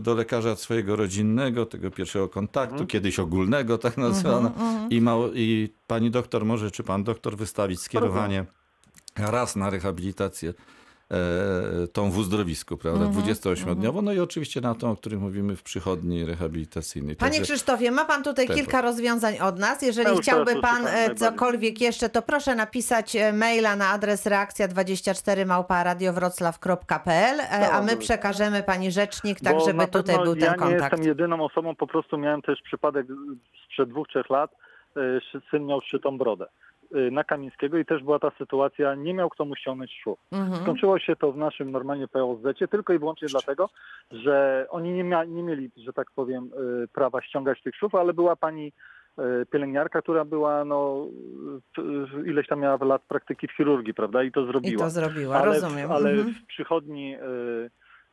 do lekarza swojego rodzinnego, tego pierwszego kontaktu, hmm. kiedyś ogólnego, tak nazwano. Hmm. I, mało, I pani doktor może, czy pan doktor wystawić skierowanie... Problem. Raz na rehabilitację e, tą w uzdrowisku, prawda? dwudziestoośmiodniową, no i oczywiście na tą, o której mówimy w przychodni rehabilitacyjnej. Panie Także... Krzysztofie, ma pan tutaj Tepo. kilka rozwiązań od nas. Jeżeli no chciałby pan cokolwiek jeszcze, to proszę napisać maila na adres reakcja dwadzieścia cztery małpa radio wrocław kropka p l, a my przekażemy pani rzecznik, tak Bo żeby tutaj był ja ten kontakt. Ja nie jestem jedyną osobą, po prostu miałem też przypadek sprzed dwóch, trzech lat, syn miał szytą brodę na Kamińskiego i też była ta sytuacja, nie miał kto mu ściągnąć szwów. Mhm. Skończyło się to w naszym normalnie P O Z-cie tylko i wyłącznie dlatego, że oni nie, mia- nie mieli, że tak powiem, prawa ściągać tych szwów, ale była pani pielęgniarka, która była, no, ileś tam miała lat praktyki w chirurgii, prawda? I to zrobiła. I to zrobiła, ale, rozumiem. Ale mhm. w przychodni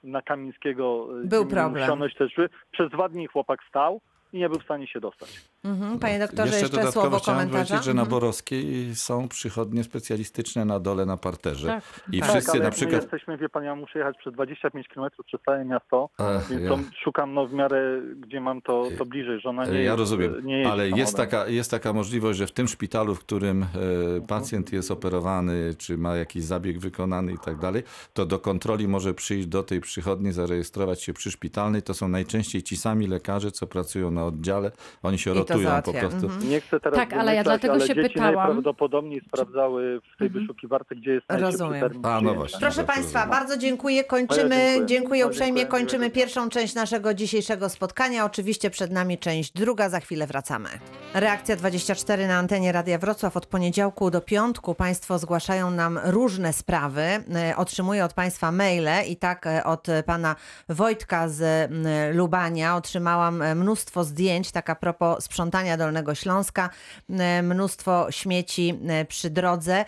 na Kamińskiego był problem. Też, przez dwa dni chłopak stał i nie był w stanie się dostać. Mhm. Panie doktorze, jeszcze, jeszcze słowo chciałem komentarza. Jeszcze że na Borowskiej są przychodnie specjalistyczne na dole, na parterze. Tak, I tak. wszyscy tak, na przykład... my jesteśmy, wie pan, ja muszę jechać przez dwadzieścia pięć kilometrów przez całe miasto, Ach, więc ja. to szukam no, w miarę, gdzie mam to, to bliżej, że ona nie Ja jest, rozumiem, nie jest ale jest taka, jest taka możliwość, że w tym szpitalu, w którym e, pacjent jest operowany, czy ma jakiś zabieg wykonany i tak dalej, to do kontroli może przyjść do tej przychodni, zarejestrować się przy szpitalnej. To są najczęściej ci sami lekarze, co pracują na oddziale. Oni się rotują. Po prostu. Mm-hmm. Nie chcę teraz tak, ale ja dlatego ale się dzieci pytałam. Najprawdopodobniej sprawdzały w tej wyszukiwarce, gdzie jest najszybszy termin. A, no właśnie. Proszę Państwa, bardzo dziękuję. Kończymy, ja dziękuję. dziękuję uprzejmie. Dziękuję. Kończymy pierwszą część naszego dzisiejszego spotkania. Oczywiście przed nami część druga. Za chwilę wracamy. Reakcja dwadzieścia cztery na antenie Radia Wrocław od poniedziałku do piątku. Państwo zgłaszają nam różne sprawy. Otrzymuję od Państwa maile i tak od pana Wojtka z Lubania otrzymałam mnóstwo zdjęć, tak a propos sprzątania Dolnego Śląska, mnóstwo śmieci przy drodze.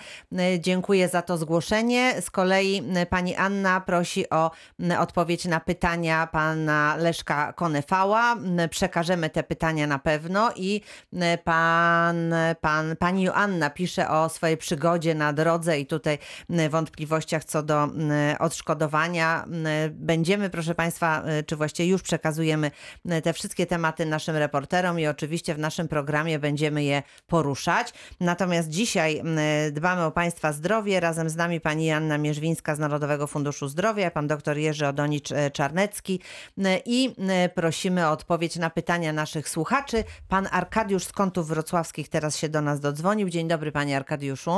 Dziękuję za to zgłoszenie. Z kolei pani Anna prosi o odpowiedź na pytania pana Leszka Konefała. Przekażemy te pytania na pewno i pan, pan, pani Joanna pisze o swojej przygodzie na drodze i tutaj wątpliwościach co do odszkodowania. Będziemy, proszę Państwa, czy właściwie już przekazujemy te wszystkie tematy naszym reporterom i oczywiście w naszym programie będziemy je poruszać. Natomiast dzisiaj dbamy o Państwa zdrowie. Razem z nami pani Anna Mierzwińska z Narodowego Funduszu Zdrowia, pan dr Jerzy Odonicz-Czarnecki i prosimy o odpowiedź na pytania naszych słuchaczy. Pan Arkadiusz z Kątów Wrocławskich teraz się do nas dodzwonił. Dzień dobry, panie Arkadiuszu.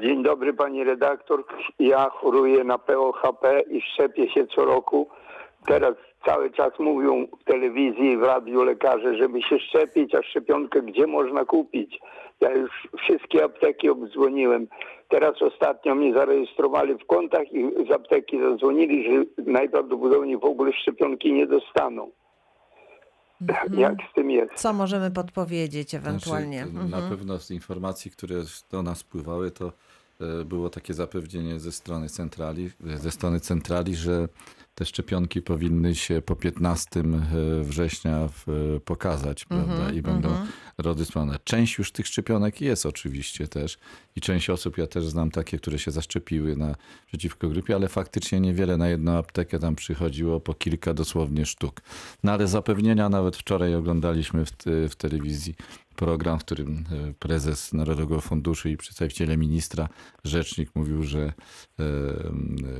Dzień dobry, pani redaktor. Ja choruję na P O H P i szczepię się co roku. Teraz cały czas mówią w telewizji i w radiu lekarze, żeby się szczepić, a szczepionkę gdzie można kupić. Ja już wszystkie apteki obdzwoniłem. Teraz ostatnio mnie zarejestrowali w kontach i z apteki zadzwonili, że najprawdopodobniej w ogóle szczepionki nie dostaną. Mhm. Jak z tym jest? Co możemy podpowiedzieć ewentualnie? Znaczy, mhm. Na pewno z informacji, które do nas pływały, to było takie zapewnienie ze strony centrali, ze strony centrali, że te szczepionki powinny się po piętnastego września w, pokazać, prawda? Mm-hmm, I będą mm-hmm. rozdysponowane. Część już tych szczepionek jest oczywiście też i część osób, ja też znam takie, które się zaszczepiły na, przeciwko grypie, ale faktycznie niewiele na jedną aptekę tam przychodziło, po kilka dosłownie sztuk. No ale zapewnienia nawet wczoraj oglądaliśmy w, w telewizji program, w którym prezes Narodowego Funduszu i przedstawiciele ministra, rzecznik mówił, że yy,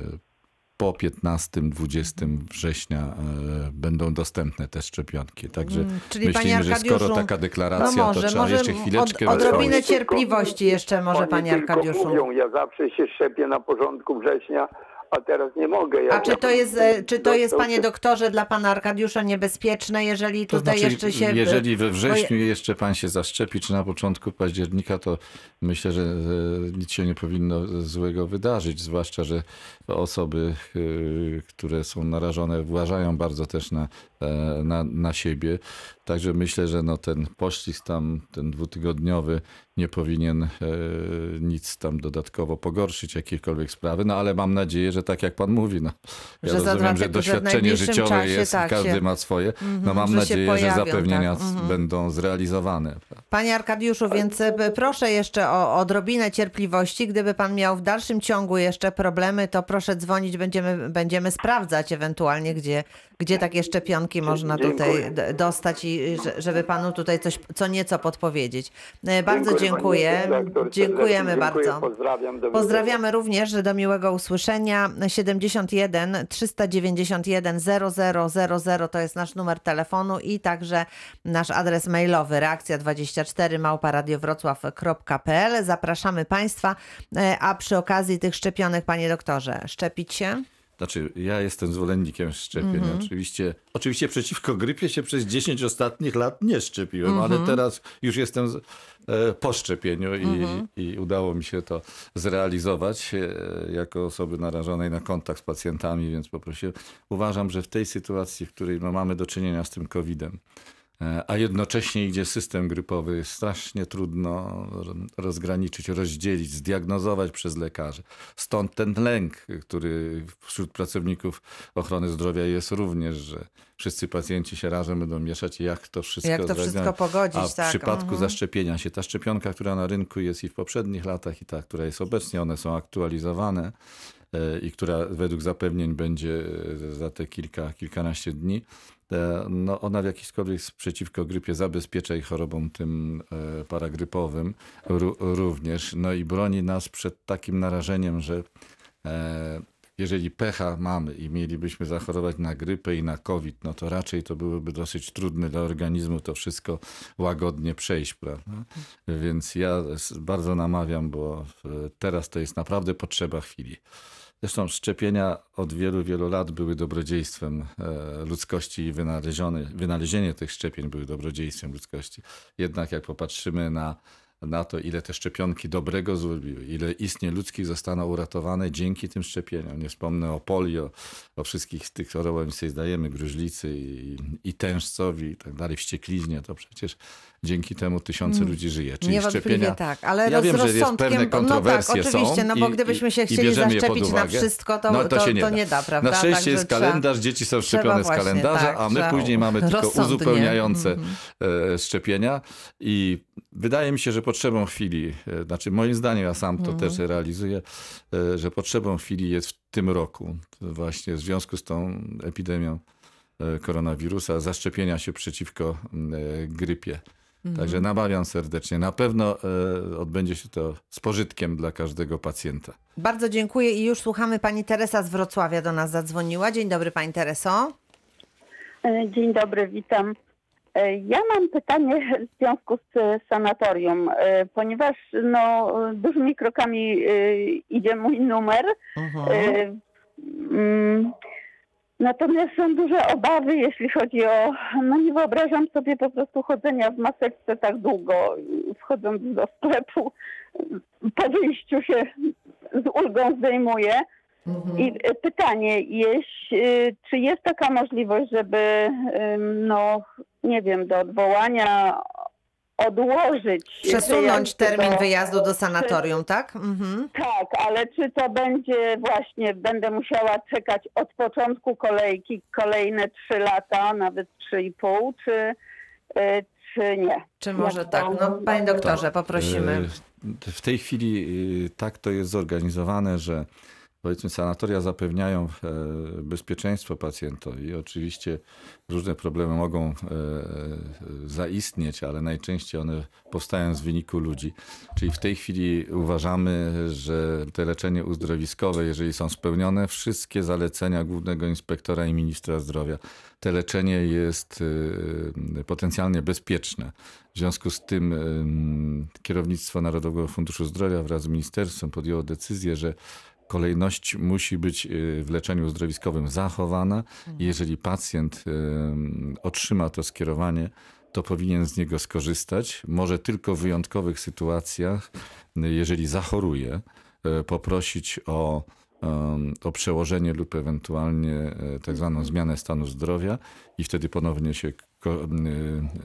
yy, po piętnastego dwudziestego września y, będą dostępne te szczepionki. Także hmm, czyli myślimy, że skoro taka deklaracja, no może, to trzeba może jeszcze chwileczkę... Od, odrobinę cierpliwości jeszcze może, panie Arkadiuszu. Mówią, ja zawsze się szczepię na początku września, a teraz nie mogę. Ja a czy to jest, czy to jest, panie doktorze, dla pana Arkadiusza niebezpieczne, jeżeli tutaj to znaczy, jeszcze się... Jeżeli we wrześniu jeszcze pan się zaszczepi, czy na początku października, to myślę, że nic się nie powinno złego wydarzyć, zwłaszcza, że osoby, które są narażone, uważają bardzo też na, na, na siebie. Także myślę, że no ten poślizg tam, ten dwutygodniowy, nie powinien e, nic tam dodatkowo pogorszyć, jakiejkolwiek sprawy. No ale mam nadzieję, że tak jak pan mówi, no, ja że rozumiem, że doświadczenie życiowe czasie, jest, tak, każdy się... ma swoje. Mm-hmm, no mam że nadzieję, pojawią, że zapewnienia tak. mm-hmm. będą zrealizowane. Panie Arkadiuszu, więc proszę jeszcze o odrobinę cierpliwości. Gdyby pan miał w dalszym ciągu jeszcze problemy, to proszę dzwonić, będziemy, będziemy sprawdzać ewentualnie, gdzie, gdzie takie szczepionki można tutaj Dziękuję. dostać i żeby panu tutaj coś co nieco podpowiedzieć. Bardzo dziękuję. Dziękuję. Dziękujemy Dziękuję, bardzo. Pozdrawiam, do Pozdrawiamy również do miłego usłyszenia. siedemdziesiąt jeden trzysta dziewięćdziesiąt jeden zero zero zero zero to jest nasz numer telefonu i także nasz adres mailowy reakcja dwadzieścia cztery małpa radiowrocław kropka p l. Zapraszamy Państwa, a przy okazji tych szczepionek, panie doktorze, szczepić się? Znaczy, ja jestem zwolennikiem szczepień. Mm-hmm. Oczywiście, oczywiście przeciwko grypie się przez dziesięć ostatnich lat nie szczepiłem, mm-hmm. ale teraz już jestem z, e, po szczepieniu i, mm-hmm. i udało mi się to zrealizować e, jako osoby narażonej na kontakt z pacjentami, więc poprosiłem. Uważam, że w tej sytuacji, w której no, mamy do czynienia z tym kowidem, a jednocześnie idzie system grypowy. Strasznie trudno rozgraniczyć, rozdzielić, zdiagnozować przez lekarzy. Stąd ten lęk, który wśród pracowników ochrony zdrowia jest również, że wszyscy pacjenci się razem będą mieszać, jak to wszystko, jak to wszystko pogodzić. A w tak, przypadku uh-huh. zaszczepienia się, ta szczepionka, która na rynku jest i w poprzednich latach, i ta, która jest obecnie, one są aktualizowane i która według zapewnień będzie za te kilka, kilkanaście dni, no ona w jakiś sposób przeciwko grypie zabezpiecza i chorobom tym paragrypowym również. No i broni nas przed takim narażeniem, że jeżeli pecha mamy i mielibyśmy zachorować na grypę i na COVID, no to raczej to byłoby dosyć trudne dla organizmu to wszystko łagodnie przejść, prawda? Więc ja bardzo namawiam, bo teraz to jest naprawdę potrzeba chwili. Zresztą szczepienia od wielu, wielu lat były dobrodziejstwem ludzkości i wynalezienie tych szczepień były dobrodziejstwem ludzkości. Jednak jak popatrzymy na na to, ile te szczepionki dobrego zrobiły, ile istnień ludzkich zostaną uratowane dzięki tym szczepieniom. Nie wspomnę o polio, o wszystkich tych chorobach, sobie zdajemy, gruźlicy i, i tężcowi i tak dalej, wściekliznie, to przecież dzięki temu tysiące mm. ludzi żyje. Czyli szczepienia, tak, ale ja wiem, że jest pewne kontrowersje, no tak, oczywiście, są, no bo gdybyśmy się chcieli zaszczepić na wszystko, to, no to, to, nie, to da. nie da, prawda? Na szczęście tak, jest kalendarz, trzeba, dzieci są szczepione właśnie, z kalendarza, tak, a my później mamy tylko rozsądnie. uzupełniające mm. szczepienia i wydaje mi się, że potrzebą chwili, znaczy moim zdaniem, ja sam to mm. też realizuję, że potrzebą chwili jest w tym roku właśnie w związku z tą epidemią koronawirusa, zaszczepienia się przeciwko grypie. Także namawiam serdecznie. Na pewno y, odbędzie się to z pożytkiem dla każdego pacjenta. Bardzo dziękuję i już słuchamy. Pani Teresa z Wrocławia do nas zadzwoniła. Dzień dobry, pani Tereso. Dzień dobry, witam. Ja mam pytanie w związku z sanatorium, ponieważ no, dużymi krokami idzie mój numer. Uh-huh. Y, mm, Natomiast są duże obawy, jeśli chodzi o... No nie wyobrażam sobie po prostu chodzenia w maseczce tak długo, wchodząc do sklepu. Po wyjściu się z ulgą zdejmuję. Mhm. I pytanie, jeśli, czy jest taka możliwość, żeby, no nie wiem, do odwołania odłożyć... Przesunąć termin do, wyjazdu do sanatorium, czy, tak? Mhm. Tak, ale czy to będzie właśnie, będę musiała czekać od początku kolejki kolejne trzy lata, nawet trzy i pół, czy, czy nie? Czy może ja, tak? No, panie doktorze, poprosimy. W tej chwili tak to jest zorganizowane, że powiedzmy, sanatoria zapewniają bezpieczeństwo pacjentowi. Oczywiście różne problemy mogą zaistnieć, ale najczęściej one powstają z wyniku ludzi. Czyli w tej chwili uważamy, że te leczenie uzdrowiskowe, jeżeli są spełnione, wszystkie zalecenia głównego inspektora i ministra zdrowia, te leczenie jest potencjalnie bezpieczne. W związku z tym kierownictwo Narodowego Funduszu Zdrowia wraz z ministerstwem podjęło decyzję, że kolejność musi być w leczeniu uzdrowiskowym zachowana i jeżeli pacjent otrzyma to skierowanie, to powinien z niego skorzystać. Może tylko w wyjątkowych sytuacjach, jeżeli zachoruje, poprosić o, o przełożenie lub ewentualnie tak zwaną zmianę stanu zdrowia i wtedy ponownie się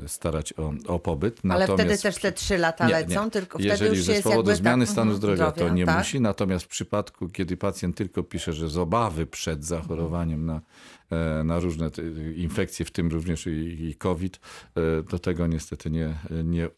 starać o, o pobyt. Ale natomiast wtedy też te trzy lata nie, lecą, nie. tylko wtedy jeżeli już jest jakby... Jeżeli ze zmiany tak, stanu zdrowia, zdrowia to nie tak? musi, natomiast w przypadku, kiedy pacjent tylko pisze, że z obawy przed zachorowaniem na, na różne infekcje, w tym również i, i COVID, do tego niestety nie... nie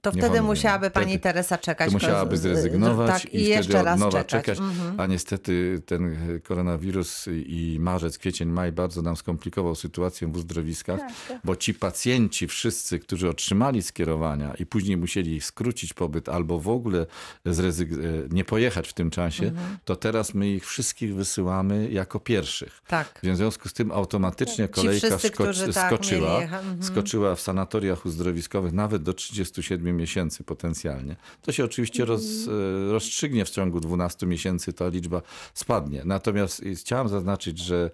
To wtedy nie, musiałaby nie. pani wtedy, Teresa czekać. Musiałaby zrezygnować tak, i, i jeszcze wtedy od nowa czekać. czekać. Mm-hmm. A niestety ten koronawirus i marzec, kwiecień, maj bardzo nam skomplikował sytuację w uzdrowiskach, tak, tak. bo ci pacjenci wszyscy, którzy otrzymali skierowania i później musieli skrócić pobyt albo w ogóle zrezyg- nie pojechać w tym czasie, mm-hmm. to teraz my ich wszystkich wysyłamy jako pierwszych. Tak. W związku z tym automatycznie tak. kolejka wszyscy, sko- którzy, tak, skoczyła, mm-hmm. skoczyła w sanatoriach uzdrowiskowych nawet do trzydziestu siedmiu miesięcy potencjalnie. To się oczywiście roz, rozstrzygnie w ciągu dwunastu miesięcy, ta liczba spadnie. Natomiast chciałem zaznaczyć, że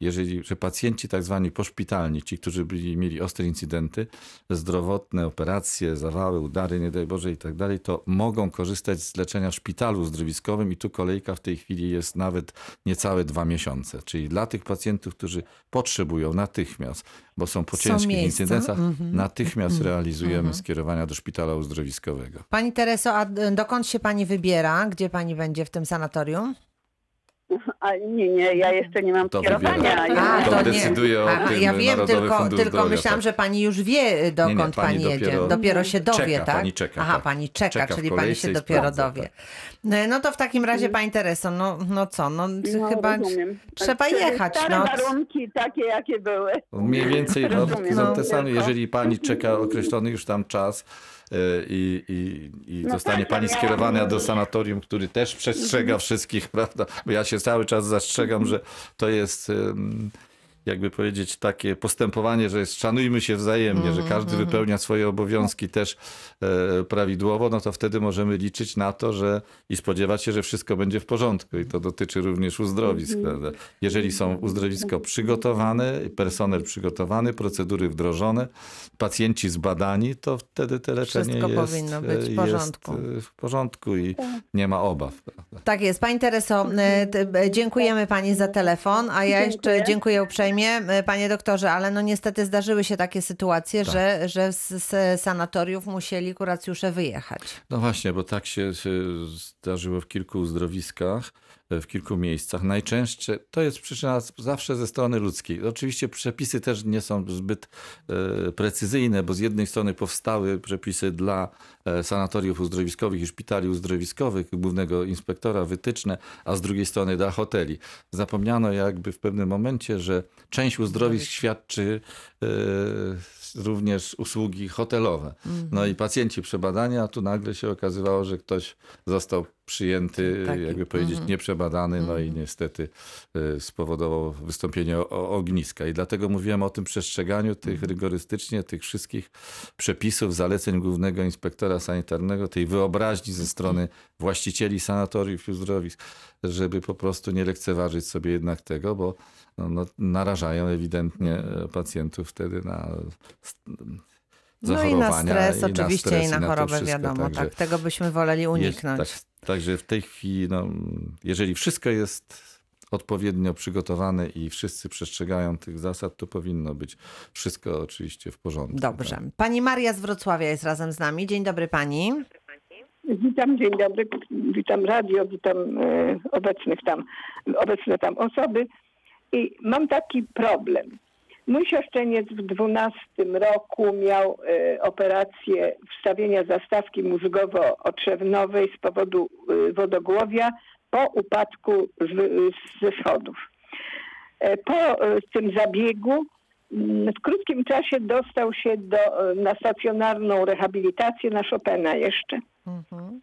jeżeli, że pacjenci tak zwani poszpitalni, ci, którzy byli, mieli ostre incydenty zdrowotne, operacje, zawały, udary, nie daj Boże i tak dalej, to mogą korzystać z leczenia w szpitalu zdrowiskowym i tu kolejka w tej chwili jest nawet niecałe dwa miesiące. Czyli dla tych pacjentów, którzy potrzebują natychmiast, bo są po ciężkich są incydentach, mm-hmm. natychmiast mm-hmm. realizujemy mm-hmm. skierowania do szpitala uzdrowiskowego. Pani Tereso, a dokąd się pani wybiera? Gdzie pani będzie w tym sanatorium? A nie, nie, ja jeszcze nie mam to skierowania. A, to decyduje o tym ja wiem, Narodowy tylko, Fundusz tylko Zdrowia, myślałam, tak. że pani już wie, dokąd nie, nie, pani, pani dopiero, jedzie. Dopiero się dowie, czeka, tak? Pani czeka, Aha, tak. pani czeka, czeka czyli pani się dopiero sprawdza, dowie. Tak. No to w takim razie, pani Tereso, no, no co, no, no chyba rozumiem. Trzeba jechać. Stare no. warunki takie, jakie były. Mniej więcej no, są te same, jeżeli pani czeka określony już tam czas, i, i, i no zostanie tak, pani skierowana ja... do sanatorium, który też przestrzega wszystkich, prawda? Bo ja się cały czas zastrzegam, że to jest jakby powiedzieć takie postępowanie, że jest, szanujmy się wzajemnie, że każdy wypełnia swoje obowiązki też prawidłowo, no to wtedy możemy liczyć na to, że i spodziewać się, że wszystko będzie w porządku i to dotyczy również uzdrowisk, prawda? Jeżeli są uzdrowiska przygotowane, personel przygotowany, procedury wdrożone, pacjenci zbadani, to wtedy te leczenie wszystko jest, powinno być w porządku. Jest w porządku i nie ma obaw. Prawda? Tak jest. Pani Tereso, dziękujemy pani za telefon, a ja jeszcze dziękuję uprzejmie panie doktorze, ale no niestety zdarzyły się takie sytuacje, tak. że, że z, z sanatoriów musieli kuracjusze wyjechać. No właśnie, bo tak się zdarzyło w kilku uzdrowiskach, w kilku miejscach. Najczęściej to jest przyczyna zawsze ze strony ludzkiej. Oczywiście przepisy też nie są zbyt e, precyzyjne, bo z jednej strony powstały przepisy dla sanatoriów uzdrowiskowych i szpitali uzdrowiskowych, głównego inspektora, wytyczne, a z drugiej strony dla hoteli. Zapomniano jakby w pewnym momencie, że część uzdrowisk świadczy e, również usługi hotelowe. No i pacjenci przebadania, a tu nagle się okazywało, że ktoś został przyjęty, Taki. jakby powiedzieć, mm-hmm. nieprzebadany, no mm-hmm. i niestety spowodował wystąpienie ogniska. I dlatego mówiłem o tym przestrzeganiu tych rygorystycznie, tych wszystkich przepisów, zaleceń głównego inspektora sanitarnego, tej wyobraźni ze strony właścicieli sanatoriów i uzdrowisk, żeby po prostu nie lekceważyć sobie jednak tego, bo no, no, narażają ewidentnie pacjentów wtedy na... No i na stres i oczywiście na stres, i na chorobę, i na wszystko, wiadomo. Także, tak, tego byśmy woleli uniknąć. Jest, tak, także w tej chwili, no, jeżeli wszystko jest odpowiednio przygotowane i wszyscy przestrzegają tych zasad, to powinno być wszystko oczywiście w porządku. Dobrze. Tak? Pani Maria z Wrocławia jest razem z nami. Dzień dobry pani. Witam, dzień dobry. Witam radio, witam e, obecnych tam, obecne tam osoby. I mam taki problem. Mój siostrzeniec w dwunastym roku miał y, operację wstawienia zastawki mózgowo-otrzewnowej z powodu y, wodogłowia po upadku z, y, ze schodów. Y, po y, tym zabiegu y, w krótkim czasie dostał się do, y, na stacjonarną rehabilitację na Chopina jeszcze. Mhm.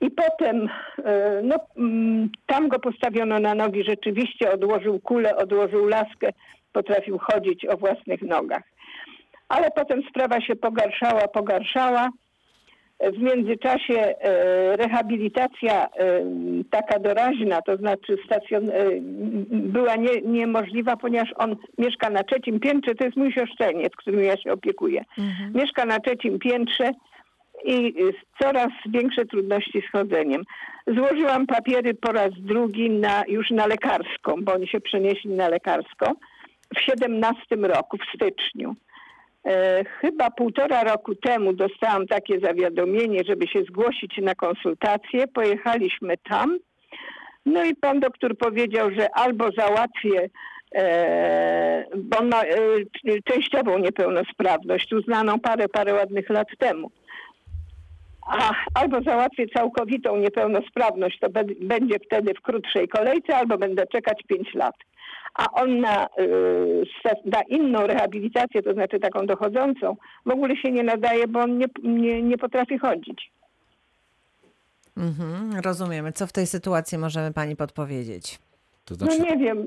I potem y, no, y, tam go postawiono na nogi. Rzeczywiście odłożył kulę, odłożył laskę. Potrafił chodzić o własnych nogach. Ale potem sprawa się pogarszała, pogarszała. W międzyczasie e, rehabilitacja e, taka doraźna, to znaczy stacjon, e, była nie, niemożliwa, ponieważ on mieszka na trzecim piętrze, to jest mój siostrzeniec, którym ja się opiekuję. Mhm. Mieszka na trzecim piętrze i coraz większe trudności z chodzeniem. Złożyłam papiery po raz drugi na, już na lekarską, bo oni się przenieśli na lekarską. W siedemnastym roku, w styczniu. E, chyba półtora roku temu dostałam takie zawiadomienie, żeby się zgłosić na konsultację. Pojechaliśmy tam. No i pan doktor powiedział, że albo załatwię, e, bo on ma e, częściową niepełnosprawność, uznaną parę, parę ładnych lat temu. A, albo załatwię całkowitą niepełnosprawność, to be, będzie wtedy w krótszej kolejce, albo będę czekać pięć lat. A on na, na inną rehabilitację, to znaczy taką dochodzącą, w ogóle się nie nadaje, bo on nie, nie, nie potrafi chodzić. Mhm, rozumiemy. Co w tej sytuacji możemy pani podpowiedzieć? To znaczy... No nie wiem,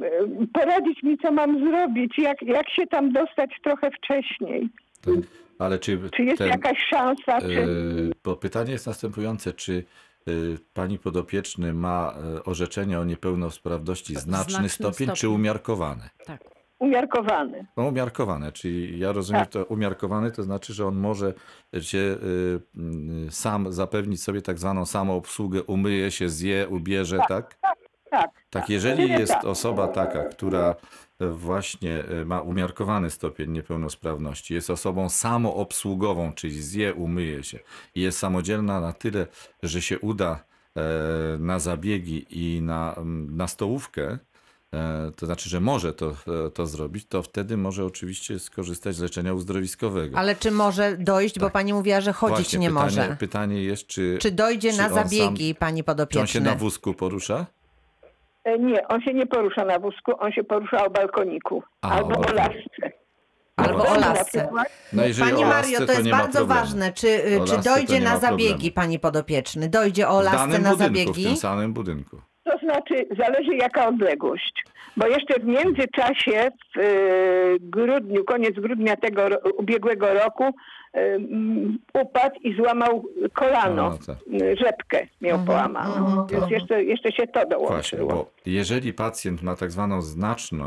poradzić mi, co mam zrobić, jak, jak się tam dostać trochę wcześniej. Tak. Ale czy, czy jest ten, jakaś szansa? Czy... Bo pytanie jest następujące, czy pani podopieczny ma orzeczenie o niepełnosprawności znaczny, znaczny stopień, stopień czy umiarkowany? Tak. Umiarkowany. No, umiarkowany, czyli ja rozumiem, tak. To umiarkowany to znaczy, że on może się sam zapewnić sobie tak zwaną samoobsługę, umyje się, zje, ubierze, tak? Tak, tak. tak, tak jeżeli tak. jest osoba taka, która właśnie ma umiarkowany stopień niepełnosprawności, jest osobą samoobsługową, czyli zje, umyje się i jest samodzielna na tyle, że się uda na zabiegi i na, na stołówkę, to znaczy, że może to, to zrobić, to wtedy może oczywiście skorzystać z leczenia uzdrowiskowego. Ale czy może dojść, tak. bo pani mówiła, że chodzić Właśnie, nie pytanie, może. Pytanie jest, czy... Czy dojdzie czy na zabiegi, sam, pani podopieczny? Czy on się na wózku porusza? Nie, on się nie porusza na wózku, on się porusza o balkoniku A, albo o, o lasce. Albo o lasce. No pani o Mario, to jest to bardzo ważne, czy, czy dojdzie na zabiegi, problemu. pani podopieczny? Dojdzie o lasce na budynku, zabiegi? W tym samym budynku. To znaczy, zależy jaka odległość, bo jeszcze w międzyczasie w grudniu, koniec grudnia tego ubiegłego roku um, upadł i złamał kolano, rzepkę miał połamaną, więc jeszcze, jeszcze się to dołączyło. Właśnie, bo jeżeli pacjent ma tak zwaną znaczny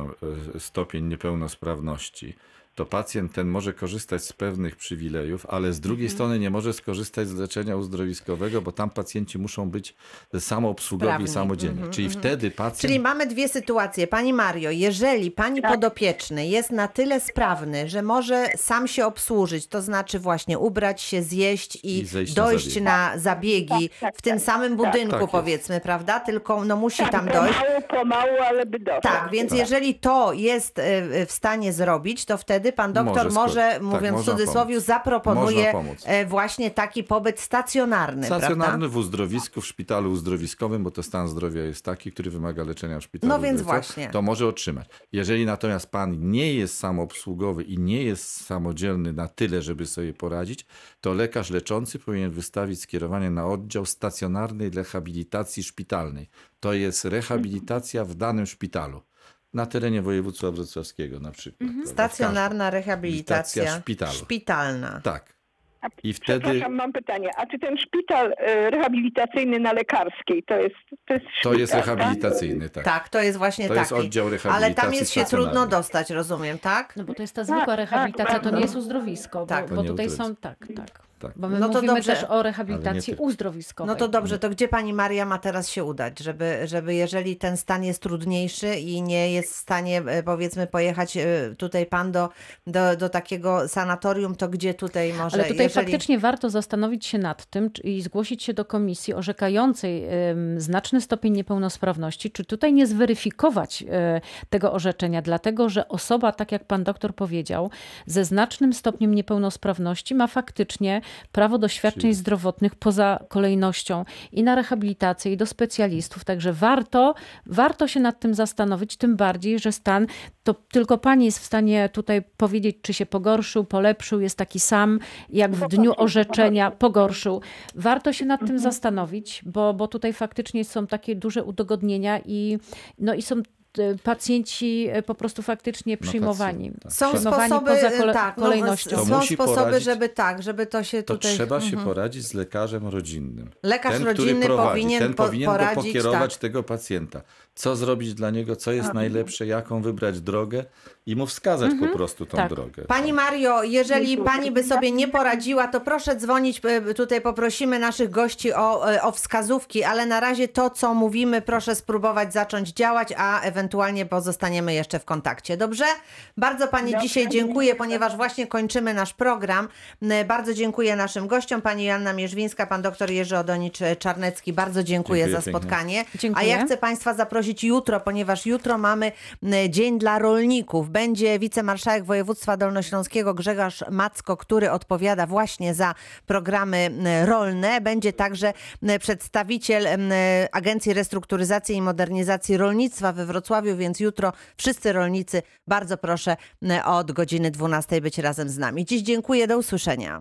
stopień niepełnosprawności, to pacjent ten może korzystać z pewnych przywilejów, ale z drugiej strony nie może skorzystać z leczenia uzdrowiskowego, bo tam pacjenci muszą być samoobsługowi Prawnie. samodzielni. Mm-hmm. Czyli wtedy pacjent... Czyli mamy dwie sytuacje. Pani Mario, jeżeli pani tak. podopieczny jest na tyle sprawny, że może sam się obsłużyć, to znaczy właśnie ubrać się, zjeść i, I dojść na zabiegi, na zabiegi tak, tak, w tym tak, samym tak, budynku tak, powiedzmy, jest. prawda? Tylko no musi tak, tam dojść. Pomału, pomału, ale by doszło. Tak, więc tak. jeżeli to jest w stanie zrobić, to wtedy pan doktor może, może mówiąc tak, w cudzysłowie, zaproponuje właśnie taki pobyt stacjonarny. Stacjonarny prawda? w uzdrowisku, w szpitalu uzdrowiskowym, bo to stan zdrowia jest taki, który wymaga leczenia w szpitalu. No więc właśnie. To może otrzymać. Jeżeli natomiast pan nie jest samoobsługowy i nie jest samodzielny na tyle, żeby sobie poradzić, to lekarz leczący powinien wystawić skierowanie na oddział stacjonarnej rehabilitacji szpitalnej. To jest rehabilitacja w danym szpitalu. Na terenie województwa wrocławskiego na przykład. Mhm. Stacjonarna rehabilitacja szpitalna. Tak. I wtedy... Przepraszam, mam pytanie. A czy ten szpital rehabilitacyjny na Lekarskiej to jest to jest, szpital, to jest rehabilitacyjny, tak? Tak, to jest właśnie to taki. To jest oddział rehabilitacji. Ale tam jest się trudno dostać, rozumiem, tak? No bo to jest ta zwykła tak, rehabilitacja, tak, to nie jest uzdrowisko, tak, bo, bo tutaj uzdrowisko. są... tak, tak. Tak. Bo my no mówimy to dobrze. też o rehabilitacji ty... uzdrowiskowej. No to dobrze, to gdzie pani Maria ma teraz się udać, żeby, żeby jeżeli ten stan jest trudniejszy i nie jest w stanie powiedzmy pojechać tutaj pan do, do, do takiego sanatorium, to gdzie tutaj może... Ale tutaj jeżeli... faktycznie warto zastanowić się nad tym i zgłosić się do komisji orzekającej znaczny stopień niepełnosprawności, czy tutaj nie zweryfikować tego orzeczenia, dlatego że osoba, tak jak pan doktor powiedział, ze znacznym stopniem niepełnosprawności ma faktycznie prawo do świadczeń Czyli... zdrowotnych poza kolejnością i na rehabilitację, i do specjalistów. Także warto, warto się nad tym zastanowić, tym bardziej, że stan, to tylko pani jest w stanie tutaj powiedzieć, czy się pogorszył, polepszył, jest taki sam, jak w dniu orzeczenia pogorszył. Warto się nad tym mhm. zastanowić, bo, bo tutaj faktycznie są takie duże udogodnienia i, no i są pacjenci po prostu faktycznie przyjmowani. No pacjent, tak. Są przyjmowani sposoby, poza kole- tak, kolejnością. No, są sposoby, poradzić, żeby tak, żeby to się to tutaj... To trzeba mhm. się poradzić z lekarzem rodzinnym. Lekarz ten, rodzinny prowadzi, powinien ten po- powinien poradzić, pokierować tak. tego pacjenta. Co zrobić dla niego, co jest najlepsze, jaką wybrać drogę i mu wskazać mhm. po prostu tą tak. drogę. Pani Mario, jeżeli pani by sobie nie poradziła, to proszę dzwonić, tutaj poprosimy naszych gości o, o wskazówki, ale na razie to, co mówimy, proszę spróbować zacząć działać, a ewentualnie pozostaniemy jeszcze w kontakcie. Dobrze? Bardzo pani Dobrze. dzisiaj dziękuję, ponieważ właśnie kończymy nasz program. Bardzo dziękuję naszym gościom, pani Joanna Mierzwińska, pan doktor Jerzy Odonicz-Czarnecki. Bardzo dziękuję, dziękuję za spotkanie. Dziękuję. A ja chcę państwa zaprosić jutro, ponieważ jutro mamy Dzień dla Rolników. Będzie wicemarszałek województwa dolnośląskiego Grzegorz Macko, który odpowiada właśnie za programy rolne. Będzie także przedstawiciel Agencji Restrukturyzacji i Modernizacji Rolnictwa we Wrocławiu, więc jutro wszyscy rolnicy, bardzo proszę od godziny dwunastej być razem z nami. Dziś dziękuję, do usłyszenia.